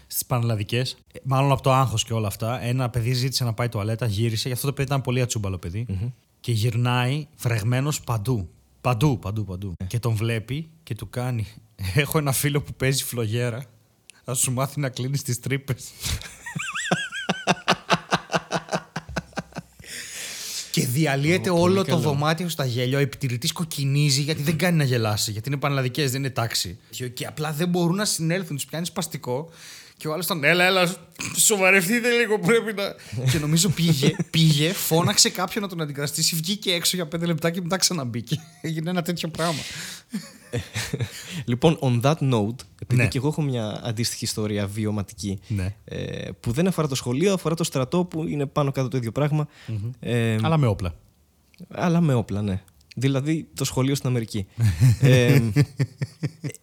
στις Πανελλαδικές, μάλλον από το άγχος και όλα αυτά, ένα παιδί ζήτησε να πάει τουαλέτα, γύρισε, γι' αυτό το παιδί ήταν πολύ ατσούμπαλο παιδί, mm-hmm. και γυρνάει βρεγμένος παντού. Παντού, παντού, παντού. Yeah. Και τον βλέπει και του κάνει. Έχω ένα φίλο που παίζει φλογέρα, θα σου μάθει να κλείνεις τις τρύπες. Και διαλύεται oh, όλο το δωμάτιο στα γέλια. Ο επιτηρητής κοκκινίζει γιατί δεν κάνει να γελάσει. Γιατί είναι πανελλαδικές, δεν είναι τάξη. Και απλά δεν μπορούν να συνέλθουν. Τους πιάνει σπαστικό. Και ο άλλος ήταν, έλα, έλα, σοβαρευτείτε λίγο. Πρέπει να. Και νομίζω πήγε, πήγε, φώναξε κάποιον να τον αντικαταστήσει. Βγήκε έξω για πέντε λεπτά και μετά ξαναμπήκε. Έγινε ένα τέτοιο πράγμα. Λοιπόν, on that note, επειδή ναι. και εγώ έχω μια αντίστοιχη ιστορία βιωματική, ναι. ε, που δεν αφορά το σχολείο, αφορά το στρατό που είναι πάνω κάτω το ίδιο πράγμα. Mm-hmm. Ε, αλλά με όπλα. Αλλά με όπλα, ναι. Δηλαδή το σχολείο στην Αμερική. ε,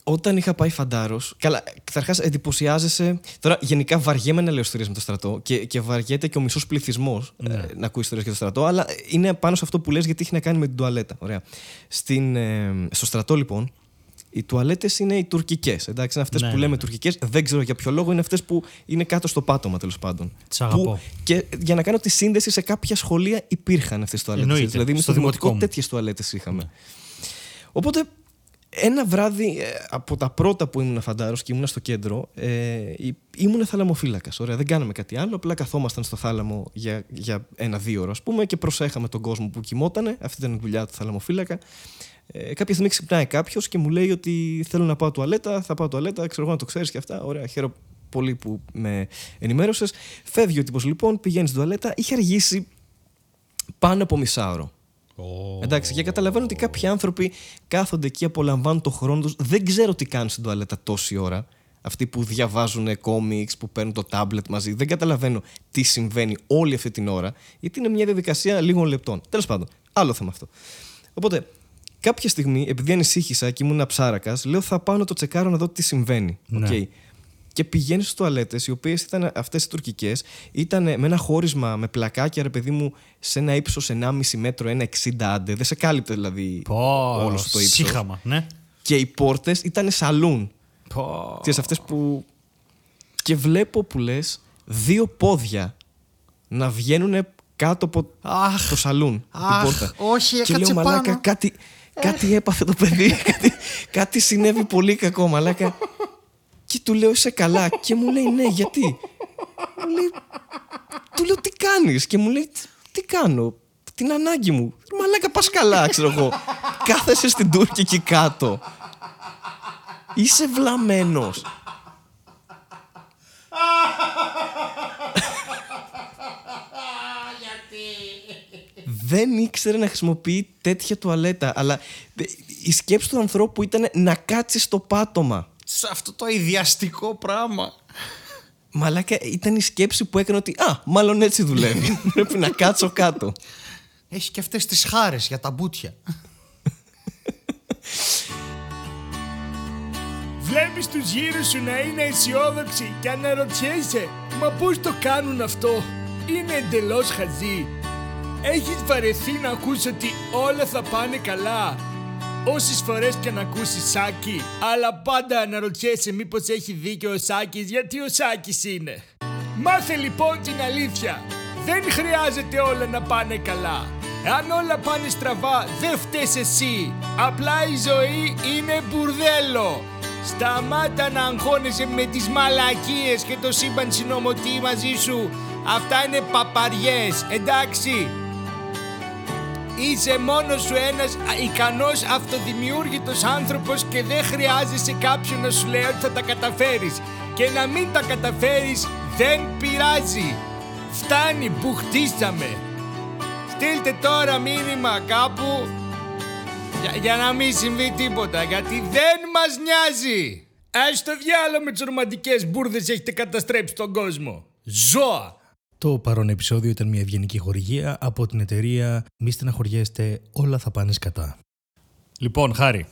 όταν είχα πάει φαντάρος. Καλά, καταρχάς εντυπωσιάζεσαι. Τώρα, γενικά βαριέμαι να λέω ιστορίες με το στρατό και, και βαριέται και ο μισός πληθυσμός ναι. ε, να ακούει ιστορίες για το στρατό, αλλά είναι πάνω σε αυτό που λες γιατί έχει να κάνει με την τουαλέτα. Ωραία. Στην, ε, στο στρατό, λοιπόν, οι τουαλέτες είναι οι τουρκικές. Εντάξει, είναι αυτές ναι, που λέμε ναι. τουρκικές. Δεν ξέρω για ποιο λόγο, είναι αυτές που είναι κάτω στο πάτωμα, τέλος πάντων. Τις αγαπώ. Και για να κάνω τη σύνδεση, σε κάποια σχολεία υπήρχαν αυτές τις τουαλέτες. Εννοείται. Δηλαδή, στο δημοτικό τέτοιες τουαλέτες είχαμε. Ναι. Οπότε, ένα βράδυ από τα πρώτα που ήμουν φαντάρος και ήμουν στο κέντρο, ε, ήμουν θαλαμοφύλακας. Ωραία, δεν κάναμε κάτι άλλο. Απλά καθόμασταν στο θάλαμο για, για ένα-δύο ώρα, ας πούμε, και προσέχαμε τον κόσμο που κοιμότανε. Αυτή ήταν η δουλειά του θαλαμοφύλακα. Ε, κάποια στιγμή ξυπνάει κάποιος και μου λέει ότι θέλω να πάω τουαλέτα, θα πάω τουαλέτα, ξέρω εγώ να το ξέρεις και αυτά. Ωραία, χαίρομαι πολύ που με ενημέρωσες. Φεύγει ο τύπος λοιπόν, πηγαίνει στην τουαλέτα, είχε αργήσει πάνω από μισάωρο. Oh. Εντάξει, και καταλαβαίνω ότι κάποιοι άνθρωποι κάθονται εκεί, απολαμβάνουν το χρόνο τους. Δεν ξέρω τι κάνουν στην τουαλέτα τόση ώρα. Αυτοί που διαβάζουν κόμιξ, που παίρνουν το τάμπλετ μαζί. Δεν καταλαβαίνω τι συμβαίνει όλη αυτή την ώρα, γιατί είναι μια διαδικασία λίγων λεπτών. Τέλος πάντων, άλλο θέμα αυτό. Οπότε. Κάποια στιγμή, επειδή ανησύχησα και ήμουν ψάρακας, λέω θα πάω να το τσεκάρω να δω τι συμβαίνει. Ναι. Okay. και πηγαίνει στις τουαλέτες, οι οποίες ήταν αυτές οι τουρκικές, ήταν με ένα χώρισμα με πλακάκια, ρε παιδί μου, σε ένα ύψος ενάμιση μέτρο, ένα εξήντα άντε. Δεν σε κάλυπτε δηλαδή oh, όλο το ύψος. Σύγχαμα, ναι. Και οι πόρτες ήταν σαλούν. Oh. Τις αυτές που. Και βλέπω που λες δύο πόδια να βγαίνουν κάτω από αχ, το σαλούν. Αχ, την πόρτα. Όχι, και λέω, μαλάκα, κάτι, κάτι έπαθε το παιδί. κάτι, κάτι συνέβη πολύ κακό, μαλάκα. Και του λέω, είσαι καλά? Και μου λέει, ναι, γιατί? Μου λέει, του λέω, τι κάνεις? Και μου λέει, τι κάνω? Την ανάγκη μου. Μαλάκα, πας καλά, ξέρω εγώ. Κάθεσαι στην τουρκική κάτω. Είσαι βλαμμένος. Δεν ήξερε να χρησιμοποιεί τέτοια τουαλέτα. Αλλά η σκέψη του ανθρώπου ήταν να κάτσει στο πάτωμα. Σε αυτό το ιδιαστικό πράγμα. Μαλάκα, ήταν η σκέψη που έκανε ότι α, μάλλον έτσι δουλεύει. Πρέπει να κάτσω κάτω. Έχει και αυτές τις χάρες για τα μπούτια. Βλέπεις τους γύρους σου να είναι αισιόδοξοι και αναρωτιέσαι, μα πώς το κάνουν αυτό? Είναι εντελώς χαζί. Έχεις βαρεθεί να ακούσεις ότι όλα θα πάνε καλά όσες φορές και να ακούσεις Σάκη, αλλά πάντα αναρωτιέσαι μήπως έχει δίκιο ο Σάκης, γιατί ο Σάκης είναι. Μάθε λοιπόν την αλήθεια. Δεν χρειάζεται όλα να πάνε καλά. Αν όλα πάνε στραβά, δεν φταίς εσύ. Απλά η ζωή είναι μπουρδέλο. Σταμάτα να αγχώνεσαι με τις μαλακίες και το σύμπαν συνομωτεί μαζί σου. Αυτά είναι παπαριές, εντάξει. Είσαι μόνος σου ένας ικανός αυτοδημιούργητος άνθρωπος και δεν χρειάζεσαι κάποιον να σου λέει ότι θα τα καταφέρεις. Και να μην τα καταφέρεις δεν πειράζει. Φτάνει που χτίσαμε. Στείλτε τώρα μήνυμα κάπου για, για να μην συμβεί τίποτα, γιατί δεν μας νοιάζει. Ας το διάλογο με τις ρομαντικές μπουρδες, έχετε καταστρέψει τον κόσμο. Ζώα! Το παρόν επεισόδιο ήταν μια ευγενική χορηγία από την εταιρεία «Μη στεναχωριέστε, όλα θα πάνε σκατά». Λοιπόν, Χάρη,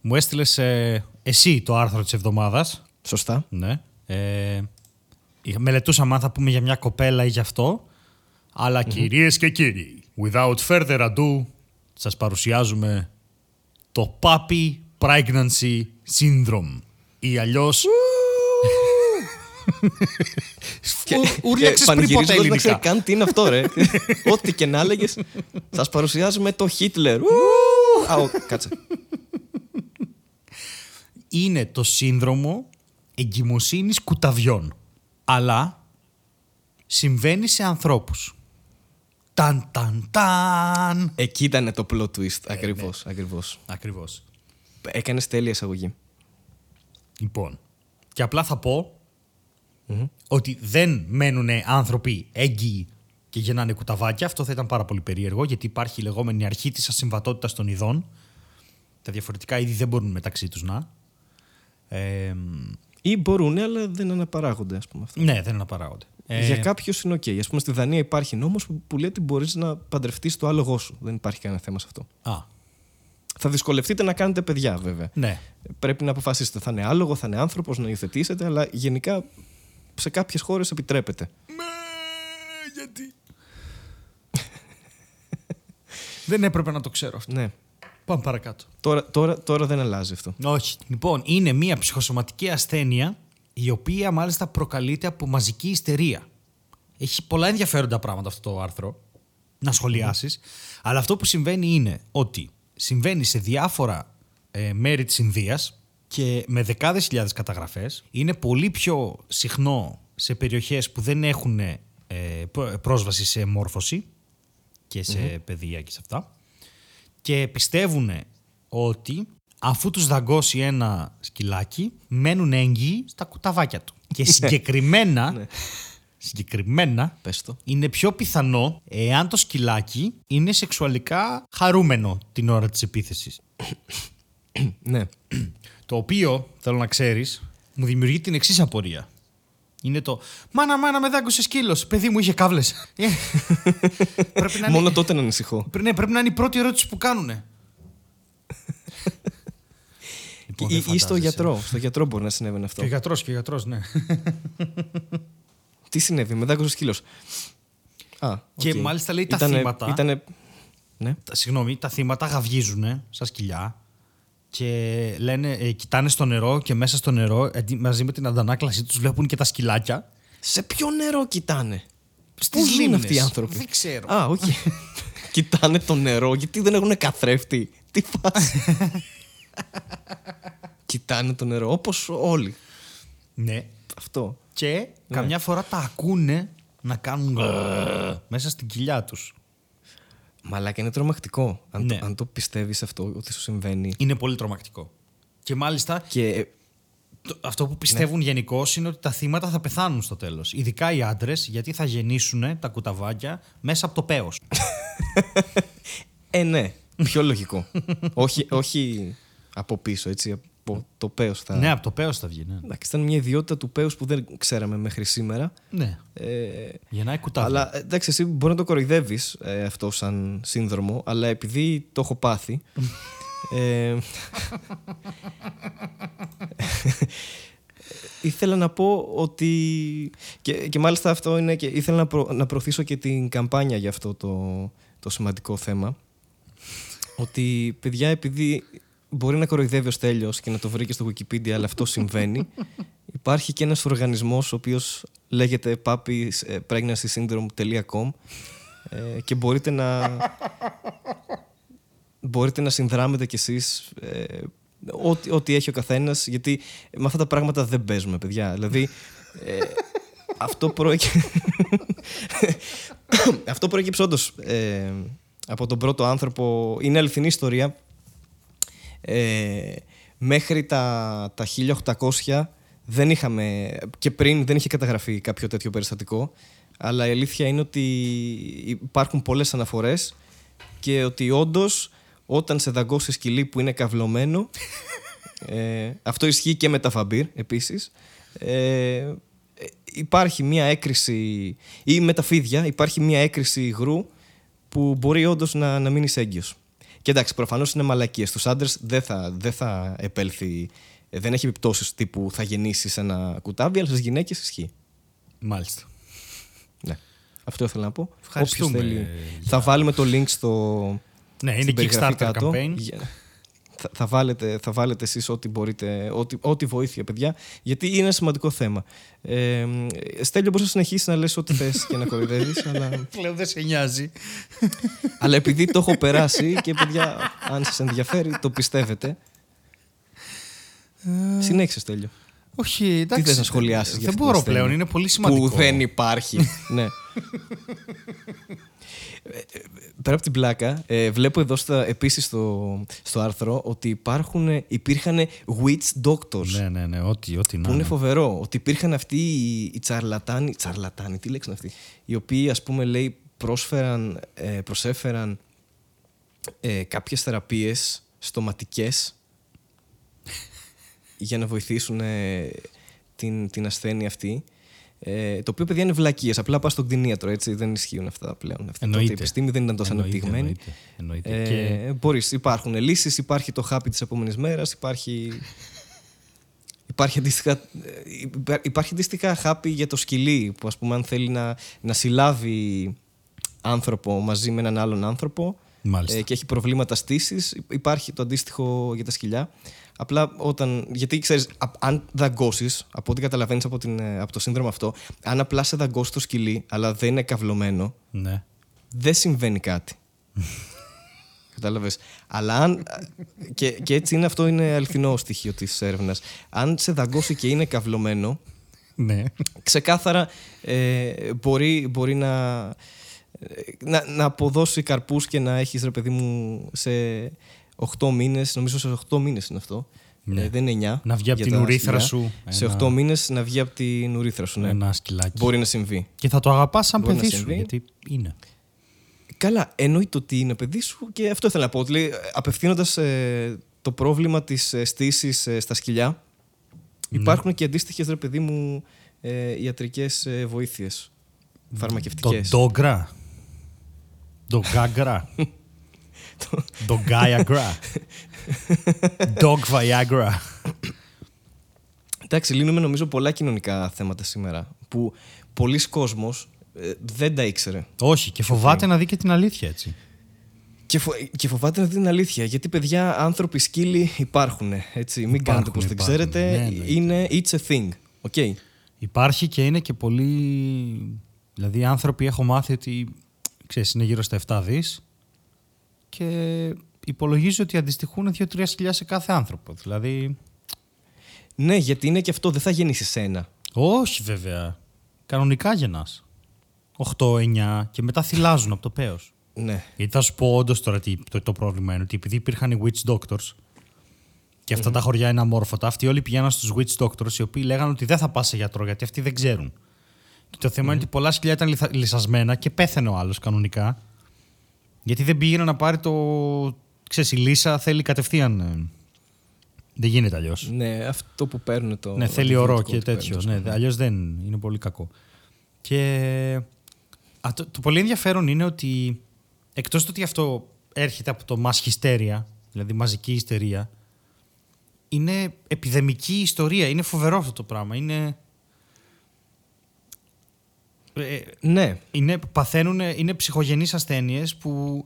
μου έστειλες ε, εσύ το άρθρο της εβδομάδας. Σωστά. Ναι. Ε, μελετούσαμε αν θα πούμε για μια κοπέλα ή γι' αυτό, αλλά mm-hmm. κυρίες και κύριοι, without further ado, σας παρουσιάζουμε το Puppy Pregnancy Syndrome ή αλλιώς... Ούρλιαξες πριν ποτέ ελληνικά. Δεν ξέρω καν τι είναι αυτό, ρε. Ό,τι και να έλεγες. Σας παρουσιάζουμε το Χίτλερ. Κάτσε. Είναι το σύνδρομο εγκυμοσύνης κουταβιών, αλλά συμβαίνει σε ανθρώπους. Ταν ταν ταν. Εκεί ήταν το plot twist. Ακριβώς, ακριβώς. Ακριβώς. Έκανες τέλεια εισαγωγή. Λοιπόν, και απλά θα πω Mm-hmm. ότι δεν μένουν άνθρωποι έγκυοι και γεννάνε κουταβάκια. Αυτό θα ήταν πάρα πολύ περίεργο, γιατί υπάρχει η λεγόμενη αρχή της ασυμβατότητας των ειδών. Τα διαφορετικά είδη δεν μπορούν μεταξύ τους να ε, ή μπορούν αλλά δεν αναπαράγονται, ας πούμε, αυτά. Ναι, δεν αναπαράγονται. ε, Για κάποιους είναι ok. Ας πούμε στη Δανία υπάρχει νόμος που λέει ότι μπορείς να παντρευτείς το άλογο σου. Δεν υπάρχει κανένα θέμα σε αυτό. Α. Θα δυσκολευτείτε να κάνετε παιδιά, βέβαια. Ναι. Πρέπει να αποφασίσετε, θα είναι άλογο, θα είναι άνθρωπος, να υιοθετήσετε, αλλά γενικά σε κάποιες χώρες επιτρέπεται. Με, γιατί. Δεν έπρεπε να το ξέρω αυτό. Ναι. Πάμε παρακάτω. Τώρα, τώρα, τώρα δεν αλλάζει αυτό. Όχι. Λοιπόν, είναι μια ψυχοσωματική ασθένεια η οποία μάλιστα προκαλείται από μαζική ιστερία. Έχει πολλά ενδιαφέροντα πράγματα αυτό το άρθρο να σχολιάσεις. Mm. Αλλά αυτό που συμβαίνει είναι ότι συμβαίνει σε διάφορα ε, μέρη της Ινδίας και με δεκάδες χιλιάδες καταγραφές. Είναι πολύ πιο συχνό σε περιοχές που δεν έχουν ε, πρόσβαση σε μόρφωση και σε mm-hmm. παιδεία και σε αυτά. Και πιστεύουν ότι αφού τους δαγκώσει ένα σκυλάκι, μένουν έγκυοι στα κουταβάκια του. Και συγκεκριμένα, συγκεκριμένα πες το, είναι πιο πιθανό εάν το σκυλάκι είναι σεξουαλικά χαρούμενο την ώρα της επίθεσης. Ναι. Το οποίο, θέλω να ξέρεις, μου δημιουργεί την εξής απορία. Είναι το «Μάνα, μάνα, με δάγκωσε σκύλος, παιδί μου είχε κάβλες». είναι... Μόνο τότε να ανησυχώ. Ναι, πρέπει να είναι η πρώτη ερώτηση που κάνουνε. Λοιπόν, ή, ή στο γιατρό. Στο γιατρό μπορεί να συνέβαινε αυτό. Και γιατρός, και γιατρός, ναι. Τι συνέβη, μετά δάκρυα σκύλος. Α, και okay. Μάλιστα λέει ήτανε, τα θύματα. Ήτανε, ναι. τα, συγγνώμη, τα θύματα γαυγίζουνε σαν σκυλιά και λένε, ε, κοιτάνε στο νερό και μέσα στο νερό μαζί με την αντανάκλαση τους βλέπουν και τα σκυλάκια. Σε ποιο νερό κοιτάνε? Στις λίμνες. Αυτοί οι άνθρωποι. Δεν ξέρω. Α, οκ. Okay. Κοιτάνε το νερό, γιατί δεν έχουν καθρέφτη. Τι φάση. Κοιτάνε το νερό, όπως όλοι. Ναι. Αυτό. Και ναι. Καμιά φορά τα ακούνε να κάνουν μέσα στην κοιλιά τους. Μαλάκα, είναι τρομακτικό. Αν, ναι. το, αν το πιστεύεις αυτό, ότι σου συμβαίνει. Είναι πολύ τρομακτικό. Και μάλιστα... Και... Το, αυτό που πιστεύουν ναι. γενικώς είναι ότι τα θύματα θα πεθάνουν στο τέλος. Ειδικά οι άντρες, γιατί θα γεννήσουν τα κουταβάκια μέσα από το πέος. ε, ναι. Πιο λογικό. όχι, όχι από πίσω, έτσι. Από το πέος θα... Ναι, από το πέος θα βγει. Ναι. Εντάξει, ήταν μια ιδιότητα του πέους που δεν ξέραμε μέχρι σήμερα. Ναι. Ε, γεννάει κουτάβια. Αλλά εντάξει, εσύ μπορεί να το κοροϊδεύεις ε, αυτό σαν σύνδρομο, αλλά επειδή το έχω πάθει... Ε, ήθελα να πω ότι και, και μάλιστα αυτό είναι και ήθελα να, προ, να προωθήσω και την καμπάνια για αυτό το, το σημαντικό θέμα. Ότι παιδιά, επειδή μπορεί να κοροϊδεύει ο Στέλιος και να το βρει και στο Wikipedia, αλλά αυτό συμβαίνει, υπάρχει και ένας οργανισμός ο οποίος λέγεται Puppy Pregnancy Syndrome τελεία com ε, και μπορείτε να μπορείτε να συνδράμετε κι εσείς ε, ό,τι, ό,τι έχει ο καθένας, γιατί με αυτά τα πράγματα δεν παίζουμε, παιδιά. Δηλαδή, ε, αυτό προέκυψε αυτό προέκυψε όντως ε, από τον πρώτο άνθρωπο. Είναι αληθινή ιστορία. Ε, μέχρι τα, τα χίλια οκτακόσια δεν είχαμε, και πριν δεν είχε καταγραφεί κάποιο τέτοιο περιστατικό, αλλά η αλήθεια είναι ότι υπάρχουν πολλές αναφορές και ότι όντως όταν σε δαγκώσει σκυλί που είναι καυλωμένο, ε, αυτό ισχύει και με τα φαμπύρ επίσης, ε, υπάρχει μια έκρηση, ή με τα φίδια υπάρχει μια έκρηση υγρού που μπορεί όντως να, να μείνει έγκυος. Και εντάξει, προφανώς είναι μαλακίες. Στους άντρες δεν θα, δεν θα επέλθει, δεν έχει επιπτώσεις τύπου θα γεννήσεις ένα κουτάβι, αλλά στις γυναίκες ισχύει. Μάλιστα. Ναι. Αυτό ήθελα να πω. Όποιος θέλει. Για... Θα βάλουμε το link στο... Ναι, είναι Kickstarter κάτω. Campaign. Θα, θα, βάλετε, θα βάλετε εσείς ό,τι μπορείτε, ό,τι, ό,τι βοήθεια, παιδιά, γιατί είναι ένα σημαντικό θέμα. Ε, Στέλιο, μπορείς να συνεχίσεις να λες ό,τι θες και να κοροϊδεύεις, αλλά... Πλέον δεν σε νοιάζει. Αλλά επειδή το έχω περάσει και, παιδιά, αν σας ενδιαφέρει, το πιστεύετε. Συνέχισε, Στέλιο. Όχι, εντάξει. Τι θες να σχολιάσεις? Δεν μπορώ πλέον, είναι πολύ σημαντικό. Που δεν υπάρχει, ναι. Πέρα από την πλάκα, ε, βλέπω εδώ στα, επίσης στο, στο άρθρο ότι υπάρχουν, υπήρχαν witch doctors. Ναι, ναι, ναι, ό,τι, ό,τι που είναι ναι. φοβερό. Ότι υπήρχαν αυτοί οι, οι τσαρλατάνοι, τσαρλατάνοι, τι λέξουν αυτοί, οι οποίοι, ας πούμε, λέει, πρόσφεραν, ε, προσέφεραν ε, κάποιες θεραπείες στοματικές για να βοηθήσουν ε, την, την ασθένεια αυτή. Ε, το οποίο, παιδιά, είναι βλακίες. Απλά πας στον κτηνίατρο, έτσι. Δεν ισχύουν αυτά πλέον. Αυτή η επιστήμη δεν ήταν τόσο αναπτυγμένη. Εννοείται. Εννοείται. Ε, και... μπορείς, υπάρχουν λύσεις, υπάρχει το χάπι της επόμενης μέρας, υπάρχει. Υπάρχει αντίστοιχα, υπάρχει αντίστοιχα χάπι για το σκυλί, που, ας πούμε, αν θέλει να, να συλλάβει άνθρωπο μαζί με έναν άλλον άνθρωπο ε, και έχει προβλήματα στήσης, υπάρχει το αντίστοιχο για τα σκυλιά. Απλά όταν. Γιατί ξέρεις, αν δαγκώσεις, από ό,τι καταλαβαίνεις από, την, από το σύνδρομο αυτό, αν απλά σε δαγκώσει το σκυλί, αλλά δεν είναι καυλωμένο, ναι. δεν συμβαίνει κάτι. Κατάλαβες. Αλλά αν. Και, και έτσι είναι, αυτό είναι αληθινό στοιχείο της έρευνας. Αν σε δαγκώσει και είναι καυλωμένο, ναι. ξεκάθαρα ε, μπορεί, μπορεί να, να, να αποδώσει καρπούς και να έχεις, ρε παιδί μου, σε. οκτώ μήνες, νομίζω σε οκτώ μήνες είναι αυτό. Ναι. Ε, δεν είναι εννιά. Να βγει από την ουρίθρα σου. Σε ένα... οκτώ μήνες να βγει από την ουρίθρα σου. Ναι. Ένα σκυλάκι. Μπορεί να συμβεί. Και θα το αγαπάς σαν παιδί σου. Γιατί είναι. Καλά, εννοείται ότι είναι παιδί σου και αυτό ήθελα να πω. Λέει, απευθύνοντας ε, το πρόβλημα της ε, στήσης ε, στα σκυλιά, ναι. υπάρχουν και αντίστοιχες, ρε παιδί μου, ε, ιατρικές ε, βοήθειες. Φαρμακευτικές. Το ντόγκρα. Το γκάγκρα. Το Γκάια Γκρά. Dog Viagra. Εντάξει, λύνουμε νομίζω πολλά κοινωνικά θέματα σήμερα που πολλοί κόσμος ε, δεν τα ήξερε. Όχι, και φοβάται να δει και την αλήθεια, έτσι. Και, φο... και φοβάται να δει την αλήθεια. Γιατί, παιδιά, άνθρωποι σκύλοι υπάρχουν. Έτσι. Μην υπάρχουν, κάνετε πως δεν ξέρετε. Ναι, ναι. Είναι it's a thing. Okay. Υπάρχει και είναι και πολύ. Δηλαδή, οι άνθρωποι έχω μάθει ότι ξέρεις, είναι γύρω στα επτά δισεκατομμύρια και υπολογίζω ότι αντιστοιχούν δύο με τρία χιλιάδες σε κάθε άνθρωπο. Δηλαδή. Ναι, γιατί είναι και αυτό, δεν θα γεννήσεις ένα. Όχι, βέβαια. Κανονικά γεννάς. οκτώ εννιά και μετά θυλάζουν από το πέος. Ναι. Γιατί θα σου πω όντως τώρα τι, το, το πρόβλημα είναι ότι επειδή υπήρχαν οι witch doctors και αυτά mm-hmm. τα χωριά είναι αμόρφωτα, αυτοί όλοι πηγαίναν στους witch doctors οι οποίοι λέγανε ότι δεν θα πας σε γιατρό γιατί αυτοί δεν ξέρουν. Και το θέμα mm-hmm. είναι ότι πολλά σκυλιά ήταν λιθα, λυσασμένα και πέθανε ο άλλος κανονικά. Γιατί δεν πήγαινε να πάρει το. Ξέρεις, η λύσα θέλει κατευθείαν. Δεν γίνεται αλλιώς. Ναι, αυτό που παίρνουν το. Ναι, θέλει ορό και τέτοιο. Ναι, αλλιώς δεν είναι πολύ κακό. Και α, το, το πολύ ενδιαφέρον είναι ότι εκτός του ότι αυτό έρχεται από το mass hysteria, δηλαδή μαζική ιστερία, είναι επιδημική ιστορία. Είναι φοβερό αυτό το πράγμα. Είναι. Ε, ναι. Είναι, παθαίνουν, είναι ψυχογενείς ασθένειες που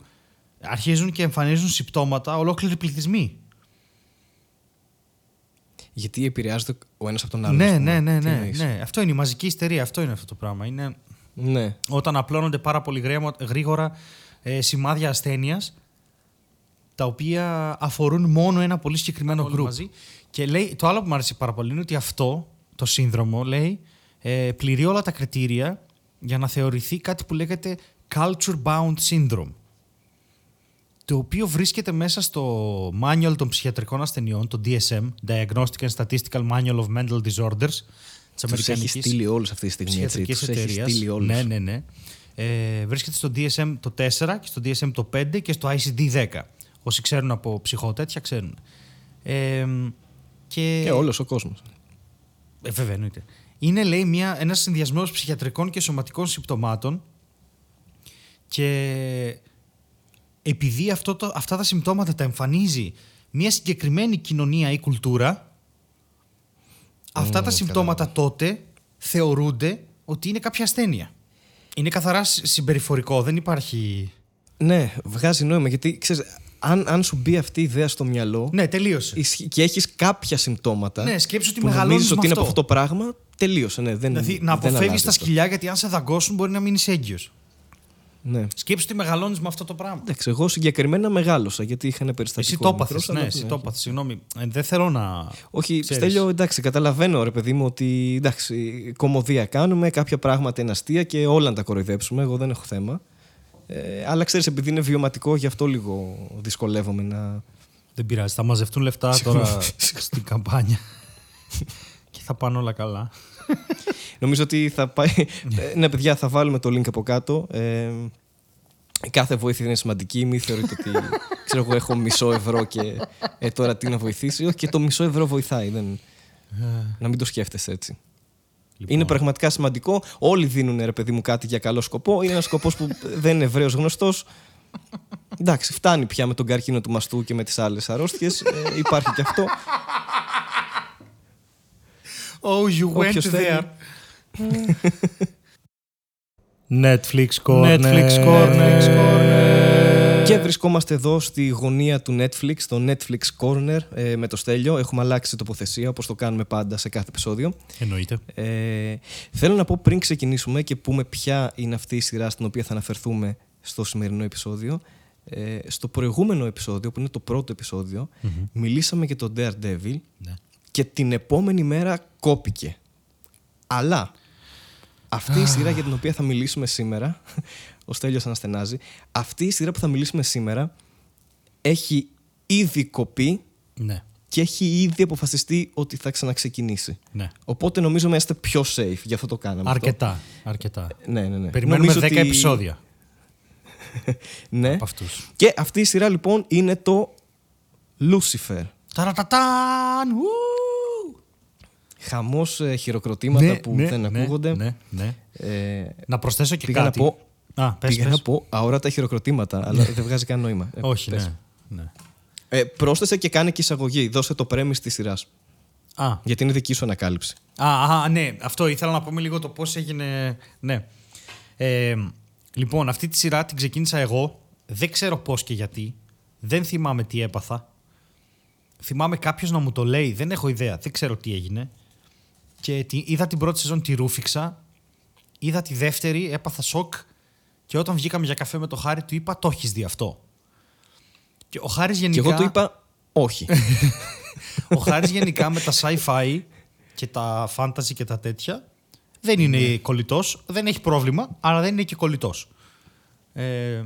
αρχίζουν και εμφανίζουν συμπτώματα ολόκληροι πληθυσμοί. Γιατί επηρεάζεται ο ένας από τον άλλον. Ναι, ναι, ναι, ναι, ναι. Αυτό είναι η μαζική ιστερία. Αυτό είναι αυτό το πράγμα. Είναι ναι. Όταν απλώνονται πάρα πολύ γρήγορα ε, σημάδια ασθένειας, τα οποία αφορούν μόνο ένα πολύ συγκεκριμένο γκρουπ. Και λέει, το άλλο που μου αρέσει πάρα πολύ είναι ότι αυτό το σύνδρομο λέει, ε, πληρεί όλα τα κριτήρια για να θεωρηθεί κάτι που λέγεται culture-bound syndrome. Το οποίο βρίσκεται μέσα στο Manual των Ψυχιατρικών Ασθενειών, το ντι ες εμ, Diagnostic and Statistical Manual of Mental Disorders, της Αμερικανικής Ψυχιατρικής Εταιρείας. Ναι, ναι, ναι. Ε, βρίσκεται στο ντι ες εμ το τέσσερα και στο ντι ες εμ το πέντε και στο άι σι ντι δέκα. Όσοι ξέρουν από ψυχοτέτοια ξέρουν. Ε, και... και όλος ο κόσμος. Ε, βέβαια, εννοείται. Είναι, λέει, μια, ένας συνδυασμός ψυχιατρικών και σωματικών συμπτωμάτων και... Επειδή αυτό το, αυτά τα συμπτώματα τα εμφανίζει μια συγκεκριμένη κοινωνία ή κουλτούρα, αυτά mm, τα συμπτώματα καλά. Τότε θεωρούνται ότι είναι κάποια ασθένεια. Είναι καθαρά συμπεριφορικό, δεν υπάρχει... Ναι, βγάζει νόημα, γιατί ξέρεις, αν, αν σου μπει αυτή η ιδέα στο μυαλό... Ναι, τελείωσε. Και έχεις κάποια συμπτώματα... Ναι, σκέψου ότι μεγαλώνεις με αυτό. Που νομίζεις ότι είναι από αυτό το πράγμα, τελείωσε. Ναι, δεν, δηλαδή, να αποφεύγεις τα σκυλιά, γιατί αν σε δαγκώσουν μπορεί να μείνεις έγκυος. Ναι. Σκέψου τι μεγαλώνεις με αυτό το πράγμα. Εντάξει, εγώ συγκεκριμένα μεγάλωσα γιατί είχαν περιστατικό. Εσύ το πάθες, ναι, εσύ το πάθες. Συγγνώμη, ε, δεν θέλω να. Όχι, Στέλιο, εντάξει, καταλαβαίνω ρε παιδί μου ότι εντάξει, κωμωδία κάνουμε, κάποια πράγματα είναι αστεία και όλα να τα κοροϊδέψουμε. Εγώ δεν έχω θέμα. Ε, αλλά ξέρεις, επειδή είναι βιωματικό, γι' αυτό λίγο δυσκολεύομαι να. Δεν πειράζει, θα μαζευτούν λεφτά τώρα στην καμπάνια και θα πάνε όλα καλά. Νομίζω ότι θα πάει. Ναι, παιδιά, θα βάλουμε το link από κάτω. Ε, κάθε βοήθεια είναι σημαντική. Μην θεωρείτε ότι ξέρω, εγώ έχω μισό ευρώ και ε, τώρα τι να βοηθήσει. Όχι, και το μισό ευρώ βοηθάει. Δεν... να μην το σκέφτεσαι έτσι. Λοιπόν. Είναι πραγματικά σημαντικό. Όλοι δίνουν ρε παιδί μου κάτι για καλό σκοπό. Είναι ένα σκοπό που δεν είναι ευρέως γνωστός. Εντάξει, φτάνει πια με τον καρκίνο του μαστού και με τις άλλες αρρώστιες. Ε, υπάρχει και αυτό. Oh, you went there. Netflix Corner. Netflix Corner. Και βρισκόμαστε εδώ στη γωνία του Netflix, το Netflix Corner, ε, με το Στέλιο. Έχουμε αλλάξει τοποθεσία, όπως το κάνουμε πάντα σε κάθε επεισόδιο. Εννοείται. Ε, θέλω να πω πριν ξεκινήσουμε και πούμε ποια είναι αυτή η σειρά στην οποία θα αναφερθούμε στο σημερινό επεισόδιο. Ε, στο προηγούμενο επεισόδιο, που είναι το πρώτο επεισόδιο, mm-hmm. μιλήσαμε για τον Daredevil. Ναι. Και την επόμενη μέρα κόπηκε. Αλλά αυτή η σειρά για την οποία θα μιλήσουμε σήμερα, ο Στέλιος αναστενάζει, αυτή η σειρά που θα μιλήσουμε σήμερα έχει ήδη κοπεί ναι. και έχει ήδη αποφασιστεί ότι θα ξαναξεκινήσει. Ναι. Οπότε νομίζω είμαστε πιο safe, γι' αυτό το κάναμε. Αρκετά. Αυτό. αρκετά. Ναι, ναι, ναι. Περιμένουμε δέκα ότι... επεισόδια. ναι. Από αυτούς. Και αυτή η σειρά λοιπόν είναι το Lucifer. Ταρατατάν! Χαμός, ε, χειροκροτήματα ναι, που ναι, δεν ναι, ακούγονται. Ναι, ναι. Ε, να προσθέσω και πήγα κάτι. Να πω, Α, πες, πήγα πες. να πω αόρατα χειροκροτήματα, αλλά δεν βγάζει καν νόημα. Ε, Όχι, πες. ναι. ναι. Ε, πρόσθεσε και κάνει και εισαγωγή. Δώσε το πρέμις της σειράς. Α. Γιατί είναι δική σου ανακάλυψη. Α, α, ναι. Αυτό ήθελα να πούμε λίγο το πώς έγινε. Ναι. Ε, λοιπόν, αυτή τη σειρά την ξεκίνησα εγώ. Δεν ξέρω πώς και γιατί. Δεν θυμάμαι τι έπαθα. Θυμάμαι κάποιος να μου το λέει. Δεν έχω ιδέα. Δεν ξέρω τι έγινε. Και τη, είδα την πρώτη σεζόν, τη ρούφηξα. Είδα τη δεύτερη, έπαθα σοκ. Και όταν βγήκαμε για καφέ με το Χάρη, του είπα: το έχεις δει αυτό? Και ο Χάρης γενικά. Και εγώ του είπα: όχι. Ο Χάρης γενικά με τα sci-fi και τα fantasy και τα τέτοια δεν είναι κολλητός. Δεν έχει πρόβλημα, αλλά δεν είναι και κολλητός. Ε,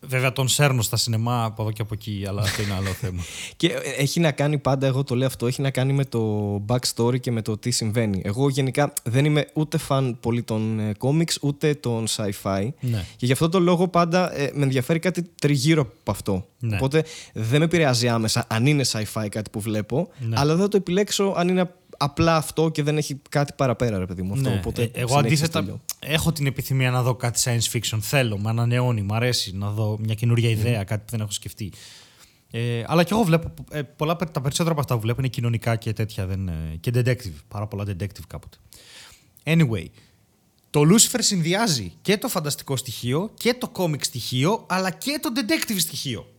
βέβαια τον σέρνω στα σινεμά από εδώ και από εκεί, αλλά αυτό είναι άλλο θέμα. Και έχει να κάνει πάντα, εγώ το λέω αυτό, έχει να κάνει με το backstory και με το τι συμβαίνει. Εγώ γενικά δεν είμαι ούτε φαν πολύ των ε, comics, ούτε των sci-fi. Ναι. Και γι' αυτό το λόγο πάντα ε, με ενδιαφέρει κάτι τριγύρω από αυτό. Ναι. Οπότε δεν με επηρεάζει άμεσα αν είναι sci-fi κάτι που βλέπω, ναι. Αλλά δεν θα το επιλέξω αν είναι απλά αυτό και δεν έχει κάτι παραπέρα, ρε παιδί μου. Αυτό, ναι. Οπότε, ε, εγώ αντίθετα στέλνω. Έχω την επιθυμία να δω κάτι science fiction. Θέλω, με ανανεώνει, μου αρέσει να δω μια καινούργια ιδέα, mm. κάτι που δεν έχω σκεφτεί. Ε, αλλά και εγώ βλέπω. Ε, πολλά, τα περισσότερα από αυτά που βλέπω είναι κοινωνικά και τέτοια. Δεν, ε, και detective. Πάρα πολλά detective κάποτε. Anyway, το Lucifer συνδυάζει και το φανταστικό στοιχείο και το comic στοιχείο, αλλά και το detective στοιχείο.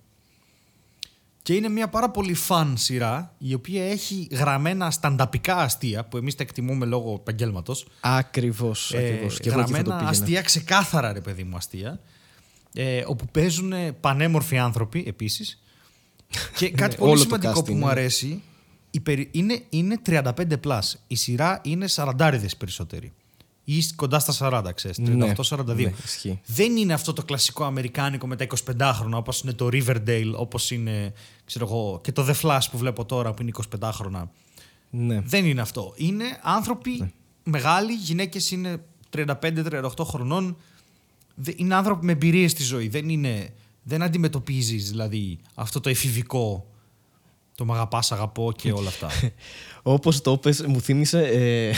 Και είναι μια πάρα πολύ fun σειρά, η οποία έχει γραμμένα στανταπικά αστεία, που εμείς τα εκτιμούμε λόγω επαγγέλματος. Ακριβώς, ακριβώς. Ε, και γραμμένα αστεία, ξεκάθαρα, ρε παιδί μου, αστεία, ε, όπου παίζουν πανέμορφοι άνθρωποι επίσης. Και κάτι πολύ όλο σημαντικό που είναι. Μου αρέσει, είναι, είναι τριάντα πέντε συν. Η σειρά είναι σαραντάριδες περισσότεροι. Ή κοντά στα σαράντα, ξέρεις, τριάντα οκτώ σαράντα δύο. Ναι, ναι. Δεν είναι αυτό το κλασικό αμερικάνικο με τα εικοσιπεντάχρονα, όπως είναι το Riverdale, όπως είναι, ξέρω εγώ, και το The Flash που βλέπω τώρα, που είναι εικοσιπεντάχρονα. Ναι. Δεν είναι αυτό. Είναι άνθρωποι, ναι, μεγάλοι, γυναίκες είναι τριάντα πέντε τριάντα οκτώ χρονών. Είναι άνθρωποι με εμπειρίες στη ζωή. Δεν, είναι, δεν αντιμετωπίζεις, δηλαδή, αυτό το εφηβικό... Το μ' αγαπάς, αγαπώ και όλα αυτά. Όπως το πες, μου θύμισε... Ε,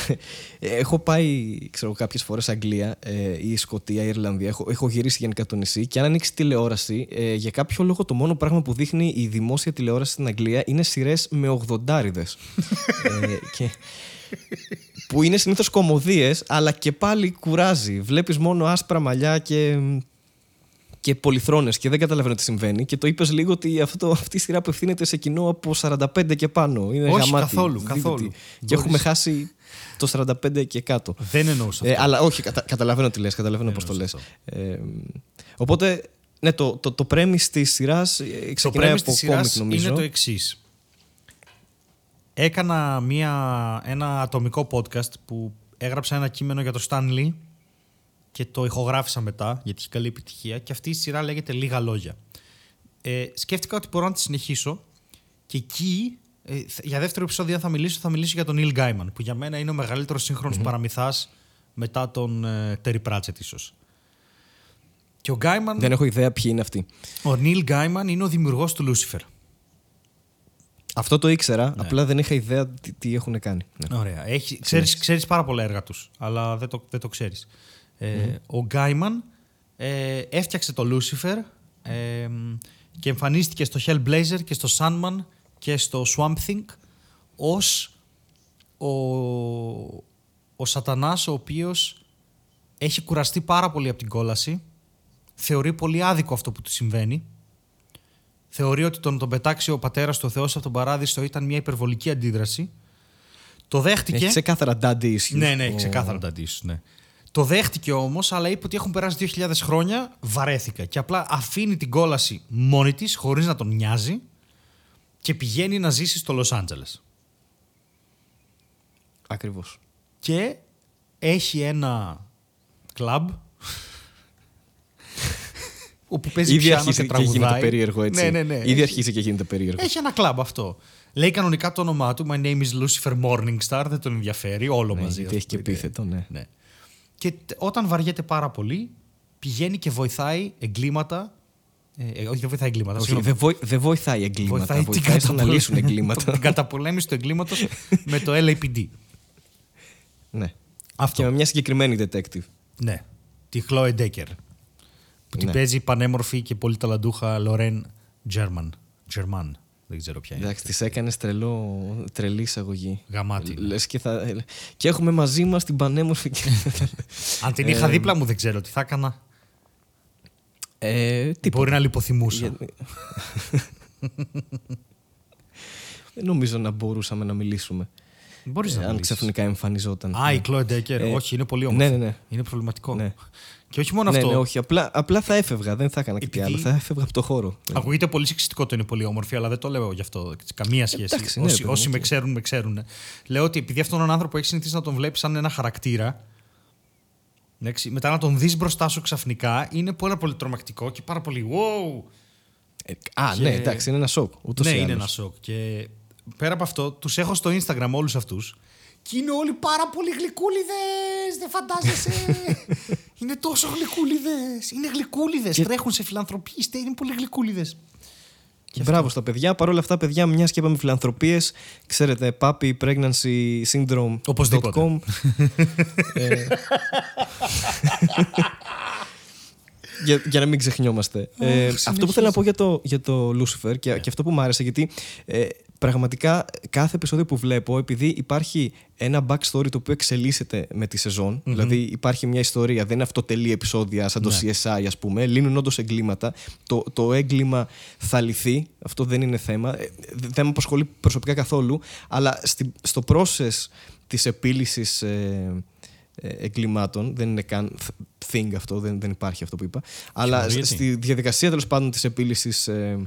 έχω πάει, ξέρω, κάποιες φορές Αγγλία ε, ή Σκωτία ή Ιρλανδία. Έχω, έχω γυρίσει γενικά το νησί και αν ανοίξει τηλεόραση, ε, για κάποιο λόγο το μόνο πράγμα που δείχνει η δημόσια τηλεόραση στην Αγγλία είναι σειρές με ογδοντάριδες. ε, και... Που είναι συνήθως κωμωδίες, αλλά και πάλι κουράζει. Βλέπεις μόνο άσπρα μαλλιά και... και πολυθρόνες και δεν καταλαβαίνω τι συμβαίνει. Και το είπες λίγο ότι αυτό, αυτή η σειρά απευθύνεται σε κοινό από σαράντα πέντε και πάνω. Είναι όχι, γαμάτι, καθόλου, καθόλου. Και μπορείς. Έχουμε χάσει το σαράντα πέντε και κάτω. Δεν εννοούσα αυτό. Ε, αλλά όχι, κατα, καταλαβαίνω τι λες, καταλαβαίνω πώς το λες. Ε, οπότε, ναι, το, το, το premise της σειράς ξεκινάει από κόμικ, νομίζω. Είναι το εξής. Έκανα μια, ένα ατομικό podcast που έγραψα ένα κείμενο για το Stanley και το ηχογράφησα μετά, γιατί είχε καλή επιτυχία. Και αυτή η σειρά λέγεται «Λίγα λόγια». Ε, σκέφτηκα ότι μπορώ να τη συνεχίσω και εκεί, ε, για δεύτερο επεισόδιο θα μιλήσω, θα μιλήσω για τον Νίλ Γκάιμαν, που για μένα είναι ο μεγαλύτερος σύγχρονος mm-hmm. παραμυθάς μετά τον ε, Terry Pratchett ίσως. Και ο Γκάιμαν... Δεν έχω ιδέα ποιοι είναι αυτοί. Ο Νίλ Γκάιμαν είναι ο δημιουργός του Lucifer. Αυτό το ήξερα, ναι. Απλά δεν είχα ιδέα τι, τι έχουν κάνει. Ναι. Ωραία. Έχει, ξέρεις, ξέρεις πάρα πολλά έργα τους, αλλά δεν το, δεν το ξέρεις. Ε, mm-hmm. Ο Γκάιμαν ε, έφτιαξε το Lucifer ε, και εμφανίστηκε στο Hellblazer και στο Sunman και στο Swamp Thing ως ο, ο σατανάς ο οποίος έχει κουραστεί πάρα πολύ από την κόλαση, θεωρεί πολύ άδικο αυτό που του συμβαίνει, θεωρεί ότι τον, τον πετάξει ο πατέρας του ο Θεός από τον παράδεισο ήταν μια υπερβολική αντίδραση, το δέχτηκε. Έχει ξεκάθαρα daddy issues. Ναι, ναι, έχει ξεκάθαρα daddy issues, ναι. Το δέχτηκε όμως, αλλά είπε ότι έχουν περάσει δύο χιλιάδες χρόνια, βαρέθηκα. Και απλά αφήνει την κόλαση μόνη της, χωρίς να τον νοιάζει, και πηγαίνει να ζήσει στο Λος Άντζελες. Ακριβώς. Και έχει ένα κλαμπ όπου παίζει πιάνο και τραγουδάει. Ήδη αρχίζει και γίνεται περίεργο, έτσι. Ναι, ναι, ναι. Ήδη έχει... αρχίζει και γίνεται περίεργο. Έχει ένα κλαμπ αυτό. Λέει κανονικά το όνομά του, My name is Lucifer Morningstar, δεν τον ενδιαφέρει, όλο ναι, μαζί. Γιατί έχει και επίθετο, ναι. ναι. Και όταν βαριέται πάρα πολύ, πηγαίνει και βοηθάει εγκλήματα. Ε, όχι, δεν βοηθάει εγκλήματα. Όχι, δεν βοη, δε βοηθάει εγκλήματα. Βοηθάει, βοηθάει την να λύσουν εγκλήματα. Την καταπολέμηση του εγκλήματος με το ελ έι πι ντι. Ναι. Αυτό. Και με μια συγκεκριμένη detective. Ναι. Τη Chloe Decker. Που ναι. την παίζει πανέμορφη και πολύ ταλαντούχα Λόρεν German. German. Δεν ξέρω ποια είναι. Εντάξει, της έκανες τρελό, τρελή εισαγωγή. Γαμάτι. Λες και, θα... και έχουμε μαζί μας την πανέμορφη. Αν την είχα δίπλα μου δεν ξέρω τι θα έκανα. Ε, Μπορεί να λιποθυμούσα. Δεν νομίζω να μπορούσαμε να μιλήσουμε. Μπορείς ε, να αν ξαφνικά εμφανιζόταν. Α, ναι. Η Chloe Decker. Ε, όχι, είναι πολύ όμορφη. Ναι, ναι, ναι. Είναι προβληματικό. Ναι. Και όχι μόνο ναι, αυτό. Ναι, όχι. Απλά, απλά θα έφευγα. Δεν θα έκανα κάτι άλλο. Θα έφευγα από το χώρο. Ακούγεται πολύ σεξιστικό το είναι πολύ όμορφη, αλλά δεν το λέω γι' αυτό. Καμία σχέση. Εντάξει, ναι, όσοι ναι, όσοι ναι. με ξέρουν, με ξέρουν. Λέω ότι επειδή αυτόν τον άνθρωπο έχει συνηθίσει να τον βλέπει σαν ένα χαρακτήρα. Εντάξει, μετά να τον δει μπροστά σου ξαφνικά είναι πάρα πολύ τρομακτικό και πάρα πολύ. Wow! Ε, α, και... ναι, εντάξει, είναι ένα σοκ. Ναι, είναι ένα σοκ. Και πέρα από αυτό, τους έχω στο Instagram όλους αυτούς και είναι όλοι πάρα πολύ γλυκούλιδες, δεν φαντάζεσαι. Είναι τόσο γλυκούλιδες, είναι γλυκούλιδες, και... τρέχουν σε φιλανθρωπίες, είναι πολύ γλυκούλιδες. Και μπράβο αυτό. Στα παιδιά, παρόλα αυτά παιδιά, μιας και είπαμε φιλανθρωπίες, ξέρετε, Puppy Pregnancy Syndrome. Οπωσδήποτε. ε... Για, για να μην ξεχνιόμαστε. Oh, ε, αυτό που θέλω να πω για το, για το Lucifer και, yeah. και αυτό που μου άρεσε, γιατί ε, πραγματικά κάθε επεισόδιο που βλέπω, επειδή υπάρχει ένα backstory το οποίο εξελίσσεται με τη σεζόν, mm-hmm. δηλαδή υπάρχει μια ιστορία, δεν είναι αυτοτελή επεισόδια σαν το yeah. σι ες άι, ας πούμε, λύνουν όντως εγκλήματα. Το, το έγκλημα θα λυθεί, αυτό δεν είναι θέμα, ε, δεν με απασχολεί προσωπικά καθόλου, αλλά στη, στο process της επίλυσης ε, εγκλημάτων, δεν είναι καν thing αυτό, δεν, δεν υπάρχει αυτό που είπα. Αλλά στη διαδικασία τέλος πάντων της επίλυσης ε,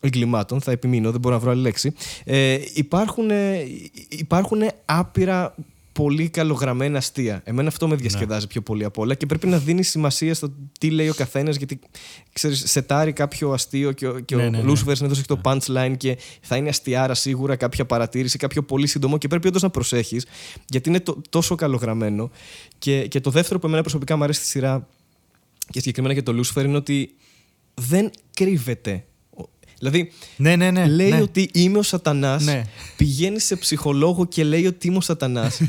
εγκλημάτων, θα επιμείνω, δεν μπορώ να βρω άλλη λέξη, ε, υπάρχουν, ε, υπάρχουν άπειρα πολύ καλογραμμένα αστεία. Εμένα αυτό με διασκεδάζει ναι. πιο πολύ απ' όλα και πρέπει να δίνει σημασία στο τι λέει ο καθένας, γιατί ξέρεις, σετάρει κάποιο αστείο και ο, και ναι, ο ναι, ναι. Lucifer συνήθως έχει το punchline και θα είναι αστιάρα σίγουρα, κάποια παρατήρηση, κάποιο πολύ σύντομο και πρέπει όντως να προσέχεις γιατί είναι το, τόσο καλογραμμένο. Και, και το δεύτερο που εμένα προσωπικά μου αρέσει στη σειρά και συγκεκριμένα για το Lucifer είναι ότι δεν κρύβεται. Δηλαδή, ναι, ναι, ναι, λέει ναι. ότι είμαι ο Σατανάς, ναι. πηγαίνει σε ψυχολόγο και λέει ότι είμαι ο Σατανάς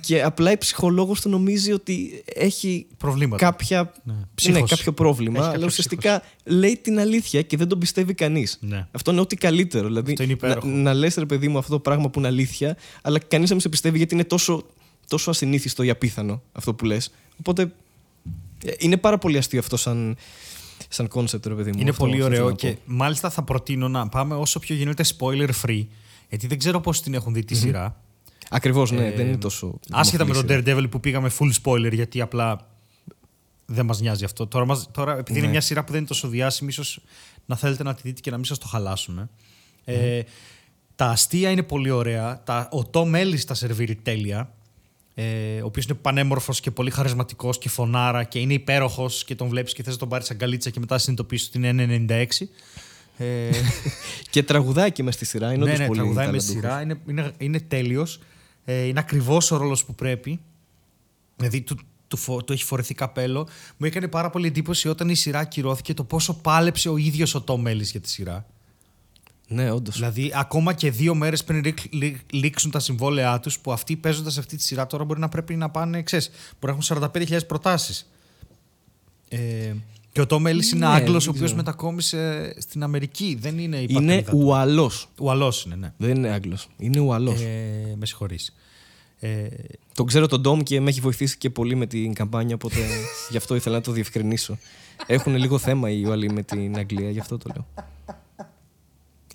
και απλά η ψυχολόγος του νομίζει ότι έχει κάποια... ναι, κάποιο πρόβλημα, έχει αλλά κάποιο ουσιαστικά ψύχος. Λέει την αλήθεια και δεν τον πιστεύει κανείς. Ναι. Αυτό είναι ό,τι καλύτερο. Δηλαδή, να, να λες ρε παιδί μου αυτό το πράγμα που είναι αλήθεια, αλλά κανείς να μην σε πιστεύει γιατί είναι τόσο, τόσο ασυνήθιστο ή απίθανο αυτό που λες. Οπότε είναι πάρα πολύ αστείο αυτό σαν... σαν concept, ρε παιδί μου. Είναι αυτό, πολύ ωραίο και μάλιστα θα προτείνω να πάμε όσο πιο γίνεται spoiler free, γιατί δεν ξέρω πώς την έχουν δει τη mm-hmm. σειρά. Ακριβώς, ναι, ε, δεν είναι τόσο. Άσχετα με τον Daredevil που πήγαμε full spoiler, γιατί απλά δεν μας νοιάζει αυτό. Τώρα, μας, τώρα επειδή ναι. είναι μια σειρά που δεν είναι τόσο διάσημη, ίσως να θέλετε να τη δείτε και να μην σας το χαλάσουμε. Mm. Ε, τα αστεία είναι πολύ ωραία. Τα, ο Tom Ellis τα σερβίρει τέλεια. Ε, ο οποίος είναι πανέμορφος και πολύ χαρισματικός και φωνάρα και είναι υπέροχος και τον βλέπεις και θες να τον πάρεις σαν αγκαλίτσα και μετά συνειδητοποιήσεις ότι είναι ενενήντα έξι. ε... Και τραγουδάκι μες στη σειρά. Είναι ναι, ναι, πολύ τραγουδάκι μες στη σειρά. Είναι, είναι, είναι τέλειος. Ε, είναι ακριβώς ο ρόλος που πρέπει. Δηλαδή του, του, του, του έχει φορεθεί καπέλο. Μου έκανε πάρα πολύ εντύπωση όταν η σειρά ακυρώθηκε το πόσο πάλεψε ο ίδιος ο Tom Ellis για τη σειρά. Ναι, όντως. Δηλαδή, ακόμα και δύο μέρες πριν λήξουν τα συμβόλαιά τους, που αυτοί παίζοντας αυτή τη σειρά τώρα μπορεί να πρέπει να πάνε, ξέρεις, μπορεί να έχουν σαράντα πέντε χιλιάδες προτάσεις. Ε, και ο Tom Ellis είναι Άγγλος, ο οποίος μετακόμισε στην Αμερική. Δεν είναι η πατρίδα του. Είναι Ουαλός. Ουαλός είναι, ναι. Δεν είναι Άγγλος. Είναι Ουαλός. Ε, με συγχωρείς. Ε, τον ξέρω τον Ντόμ και με έχει βοηθήσει και πολύ με την καμπάνια, οπότε γι' αυτό ήθελα να το διευκρινίσω. Έχουν λίγο θέμα οι Ουαλοί με την Αγγλία, γι' αυτό το λέω.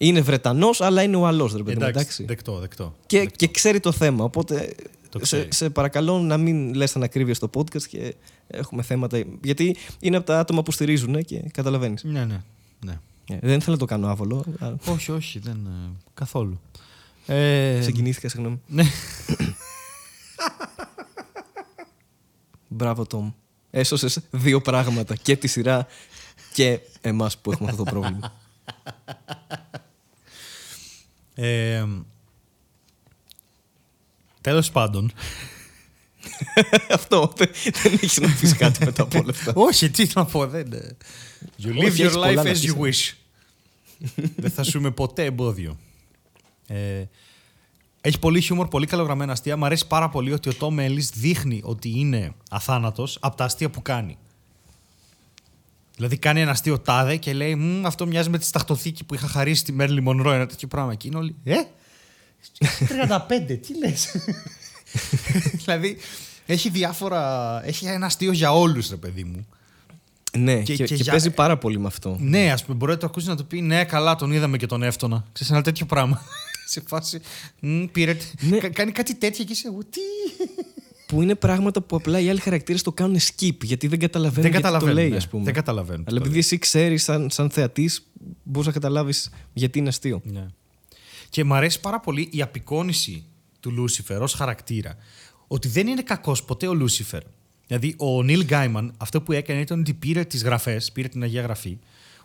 Είναι Βρετανός, αλλά είναι Ουαλός. Εντάξει, εντάξει. Δεκτό, δεκτό. Και, δεκτό. Και ξέρει το θέμα. Οπότε το σε, σε παρακαλώ να μην λες ανακρίβειες στο podcast και έχουμε θέματα. Γιατί είναι από τα άτομα που στηρίζουν και καταλαβαίνεις. Ναι, ναι, ναι. Δεν θέλω να το κάνω άβολο. Αλλά... όχι, όχι, δεν. Καθόλου. Ε... Συγκινήθηκα, συγγνώμη. Ναι. Μπράβο, Τόμ. Έσωσες δύο πράγματα. Και τη σειρά και εμάς που έχουμε αυτό το πρόβλημα. Ε, τέλος πάντων. Αυτό δεν, δεν έχεις να πεις κάτι μετά από όλα αυτά. Όχι, τι να πω, δεν. You live your life as you wish. Δεν θα σου είμαι ποτέ εμπόδιο. ε, Έχει πολύ χιούμορ, πολύ καλογραμμένα αστεία. Μ' αρέσει πάρα πολύ ότι ο Tom Ellis δείχνει ότι είναι αθάνατος από τα αστεία που κάνει. Δηλαδή κάνει ένα αστείο τάδε και λέει μ, αυτό μοιάζει με τη σταχτοθήκη που είχα χαρίσει στη Μέρλι Μονρό, ένα τέτοιο πράγμα. Και είναι όλοι, ε, τριάντα πέντε, τι λες. Δηλαδή έχει διάφορα, έχει ένα αστείο για όλους, ρε παιδί μου. Ναι, και, και, και, και για... παίζει πάρα πολύ με αυτό. Ναι, ας πούμε, μπορεί να το ακούσει να το πει, ναι, καλά, τον είδαμε και τον Εύτονα. Ξέρεις, ένα τέτοιο πράγμα. Σε φάση, μ, πήρε, ναι. κα, κάνει κάτι τέτοιο και είσαι, τι... Που είναι πράγματα που απλά οι άλλοι χαρακτήρες το κάνουν skip, γιατί δεν καταλαβαίνουν, δεν γιατί το λέει, ναι, ας πούμε. Δεν καταλαβαίνουν. Αλλά επειδή εσύ ξέρεις, σαν, σαν θεατής, μπορείς να καταλάβεις γιατί είναι αστείο. Ναι. Και μου αρέσει πάρα πολύ η απεικόνηση του Λούσιφερ ως χαρακτήρα. Ότι δεν είναι κακός ποτέ ο Λούσιφερ. Δηλαδή, ο Νίλ Γκάιμαν αυτό που έκανε ήταν ότι πήρε τις γραφές, πήρε την Αγία Γραφή,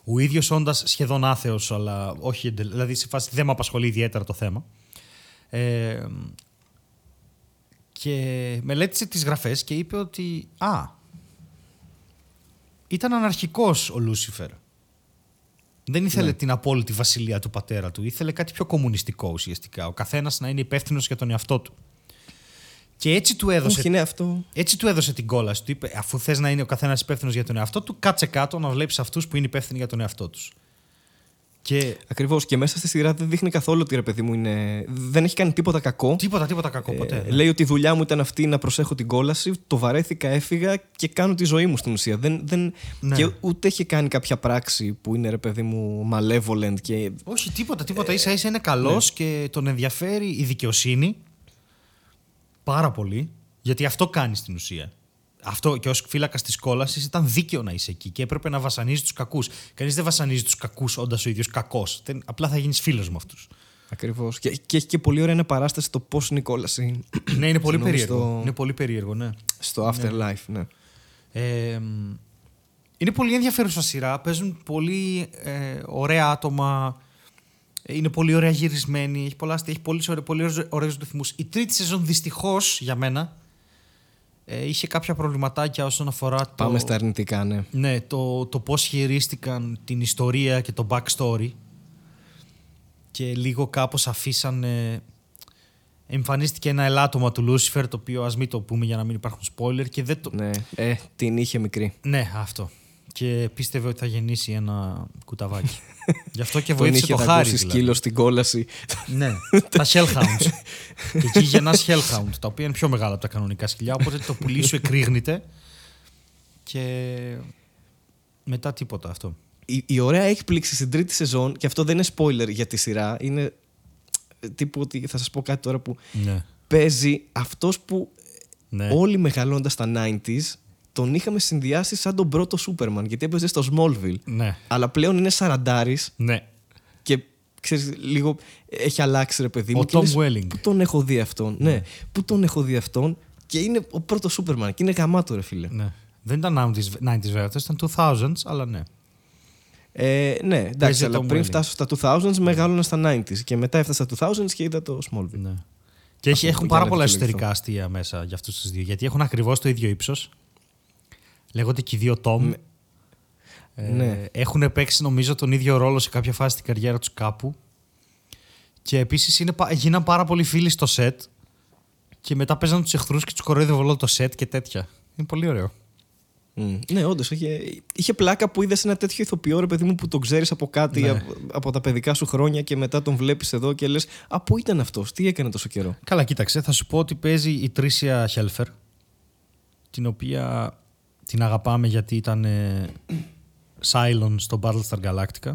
ο ίδιος όντας σχεδόν άθεος, αλλά όχι, δηλαδή σε φάση δεν με απασχολεί ιδιαίτερα το θέμα. Ε, και μελέτησε τις γραφές και είπε ότι α, ήταν αναρχικός ο Λούσιφερ. Δεν ήθελε ναι. την απόλυτη βασιλεία του πατέρα του, ήθελε κάτι πιο κομμουνιστικό ουσιαστικά. Ο καθένας να είναι υπεύθυνος για τον εαυτό του. Και έτσι του έδωσε, Οχι, ναι, αυτό. Έτσι του έδωσε την κόλαση. Του είπε, αφού θες να είναι ο καθένας υπεύθυνος για τον εαυτό του, κάτσε κάτω να βλέπεις αυτούς που είναι υπεύθυνοι για τον εαυτό τους. Και... Ακριβώς. Και μέσα στη σειρά δεν δείχνει καθόλου ότι ρε παιδί μου είναι. Δεν έχει κάνει τίποτα κακό. Τίποτα, τίποτα κακό ποτέ. Ε, ναι. Λέει ότι η δουλειά μου ήταν αυτή να προσέχω την κόλαση. Το βαρέθηκα, έφυγα και κάνω τη ζωή μου στην ουσία. Δεν, δεν... Ναι. Και ούτε έχει κάνει κάποια πράξη που είναι ρε παιδί μου malevolent. Και... Όχι, τίποτα, τίποτα. Ε, ίσα ίσα είναι καλός ναι. και τον ενδιαφέρει η δικαιοσύνη. Πάρα πολύ, γιατί αυτό κάνει στην ουσία. Αυτό και ως φύλακας της κόλασης ήταν δίκαιο να είσαι εκεί και έπρεπε να βασανίζει τους κακούς. Κανείς δεν βασανίζει τους κακούς όντας ο ίδιος κακός. Δεν, απλά θα γίνεις φίλος με αυτούς. Ακριβώς. Και, και έχει και πολύ ωραία ένα παράσταση το πώς είναι η κόλαση. Ναι, είναι πολύ περίεργο. Στο... Είναι πολύ περίεργο, ναι. Στο afterlife, ναι. ναι. Ε, είναι πολύ ενδιαφέρουσα σειρά. Παίζουν πολύ ε, ωραία άτομα. Είναι πολύ ωραία γυρισμένη, έχει πολλά αστεία, έχει πολύ, πολύ ωραίους ρυθμούς. Η τρίτη σεζόν δυστυχώς για μένα ε, είχε κάποια προβληματάκια όσον αφορά το... Πάμε στα αρνητικά, ναι. Ναι, το, το πώς χειρίστηκαν την ιστορία και το backstory. Και λίγο κάπως αφήσανε... Εμφανίστηκε ένα ελάττωμα του Λούσιφερ, το οποίο ας μην το πούμε για να μην υπάρχουν spoiler και δεν το... Ναι, ε, την είχε μικρή. Ναι, αυτό. Και πίστευε ότι θα γεννήσει ένα κουταβάκι. Γι' αυτό και βοήθησε το Χάρη. Τον είχε δώσει σκύλο στην κόλαση. Ναι, τα Hellhounds. Εκεί γεννάς Hellhound, τα οποία είναι πιο μεγάλα από τα κανονικά σκυλιά, οπότε το πουλί σου εκρήγνεται και μετά τίποτα αυτό. Η, η ωραία έκπληξη στην τρίτη σεζόν, και αυτό δεν είναι spoiler για τη σειρά, είναι τύπου ότι θα σας πω κάτι τώρα που ναι. παίζει αυτός που ναι. όλοι μεγαλώντας τα ενενήντα τον είχαμε συνδυάσει σαν τον πρώτο Σούπερμαν, γιατί έπαιζε στο Smallville. Ναι. Αλλά πλέον είναι σαραντάρης. Ναι. Και ξέρεις, λίγο έχει αλλάξει ρε παιδί μου. Ο Tom Welling. Πού τον έχω δει αυτόν. Ναι. ναι. Πού τον έχω δει αυτόν. Και είναι ο πρώτος Σούπερμαν. Και είναι γαμάτο, ρε φίλε. Ναι. Δεν ήταν ενενήντα βέβαια, ήταν δύο χιλιάδες, αλλά ναι. Ε, ναι, εντάξει, αλλά πριν φτάσω στα δύο χιλιάδες, μεγάλωνα στα ενενήντα. Και μετά έφτασα στα δύο χιλιάδες και είδα το Smallville. Ναι. Και έχει, έχουν πάρα πολλά εσωτερικά αστεία μέσα για αυτούς τους δύο. Γιατί έχουν ακριβώς το ίδιο ύψος. Λέγονται και οι δύο Tom. Ναι. Ε, ναι. Έχουν παίξει νομίζω τον ίδιο ρόλο σε κάποια φάση στην καριέρα τους κάπου. Και επίσης γίναν πάρα πολλοί φίλοι στο σετ. Και μετά παίζαν τους εχθρούς και τους κοροϊδεύε όλο το σετ και τέτοια. Είναι πολύ ωραίο. Mm. Ναι, όντως. Είχε, είχε πλάκα που είδες ένα τέτοιο ηθοποιό, ρε παιδί μου, που τον ξέρεις από κάτι, ναι. από, από τα παιδικά σου χρόνια και μετά τον βλέπεις εδώ και λες α, πού ήταν αυτός, τι έκανε τόσο καιρό. Καλά, κοίταξε. Θα σου πω ότι παίζει η Tricia Helfer, την οποία. Την αγαπάμε γιατί ήταν ε, Cylon στο Battle Star Galactica.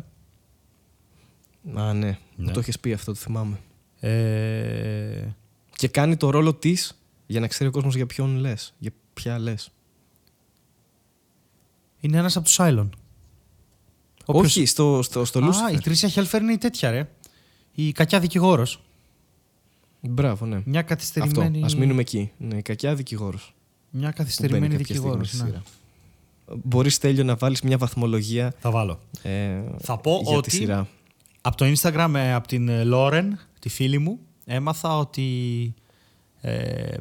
Α, ναι. ναι. Μου το έχεις πει αυτό, το θυμάμαι. Ε... Και κάνει το ρόλο της για να ξέρει ο κόσμος για ποιον λες. Για ποια λες. Είναι ένας από τους Cylon. Όποιος... Όχι, στο, στο, στο Lucifer. Α, η Tricia Helfer είναι η τέτοια, ρε. Η κακιά δικηγόρος. Μπράβο, ναι. Μια καθυστερημένη... Αυτό, ας μείνουμε εκεί. Ναι, η κακιά δικηγόρος. Μια καθυστερημένη δικηγόρος. Ναι. Μπορείς, Στέλιο, να βάλεις μια βαθμολογία. Θα βάλω. Ε, θα πω για ότι τη σειρά. Από το Instagram, από την Λόρεν, τη φίλη μου, έμαθα ότι ε,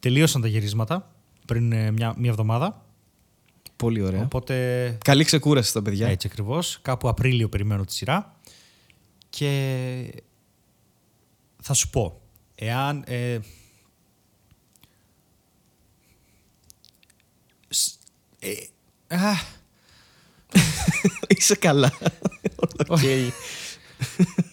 τελείωσαν τα γυρίσματα πριν ε, μια, μια εβδομάδα. Πολύ ωραία. Οπότε... Καλή ξεκούραση στα παιδιά. Έτσι ακριβώς. Κάπου Απρίλιο περιμένω τη σειρά. Και θα σου πω, εάν... Ε, Ε, α, Είσαι καλά.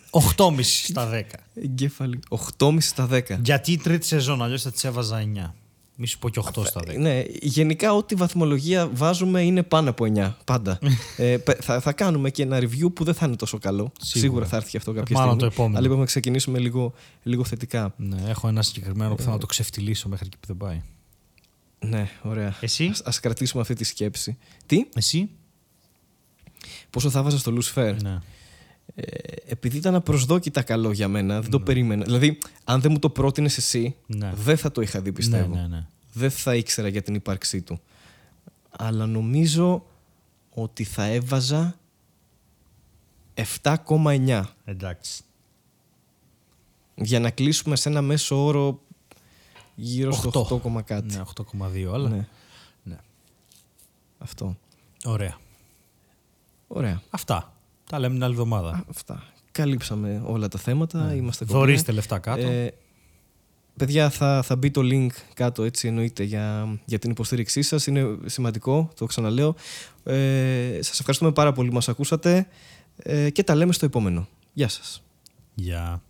οκτώ κόμμα πέντε στα δέκα. Εγκέφαλη. οκτώ κόμμα πέντε στα δέκα. Γιατί η τρίτη σεζόν, αλλιώς θα τις έβαζα εννιά. Μη σου πω και οκτώ στα δέκα. Ναι, γενικά ό,τι βαθμολογία βάζουμε είναι πάνω από εννιά. Πάντα. ε, θα, θα κάνουμε και ένα review που δεν θα είναι τόσο καλό. Σίγουρα, Σίγουρα θα έρθει αυτό κάποια μάλλον στιγμή. Το επόμενο. Αλλά λοιπόν, να ξεκινήσουμε λίγο, λίγο θετικά. Ναι, έχω ένα συγκεκριμένο που θα να το ξεφτυλίσω μέχρι εκεί που δεν πάει. Ναι, ωραία. Εσύ. Ας, ας κρατήσουμε αυτή τη σκέψη. Τι. Εσύ. Πόσο θα βάζα στο Lucifer. Ναι. Ε, επειδή ήταν απροσδόκητα καλό για μένα, δεν ναι. το περίμενα. Δηλαδή, αν δεν μου το πρότεινες εσύ, ναι. δεν θα το είχα δει, πιστεύω. Ναι, ναι, ναι. Δεν θα ήξερα για την ύπαρξή του. Αλλά νομίζω ότι θα έβαζα επτά κόμμα εννιά. Εντάξει. Για να κλείσουμε σε ένα μέσο όρο γύρω στο οκτώ κόμμα δύο. Ναι, οκτώ κόμμα δύο, αλλά... Ναι. Ναι. Αυτό. Ωραία. Ωραία. Αυτά. Τα λέμε την άλλη εβδομάδα. Α, αυτά. Καλύψαμε όλα τα θέματα. Ναι. Είμαστε κοντά. Δωρίστε λεφτά κάτω. Ε, παιδιά, θα, θα μπει το link κάτω, έτσι εννοείται, για, για την υποστήριξή σας. Είναι σημαντικό, το ξαναλέω. Ε, σας ευχαριστούμε πάρα πολύ που μας ακούσατε ε, και τα λέμε στο επόμενο. Γεια σας. Γεια. Yeah.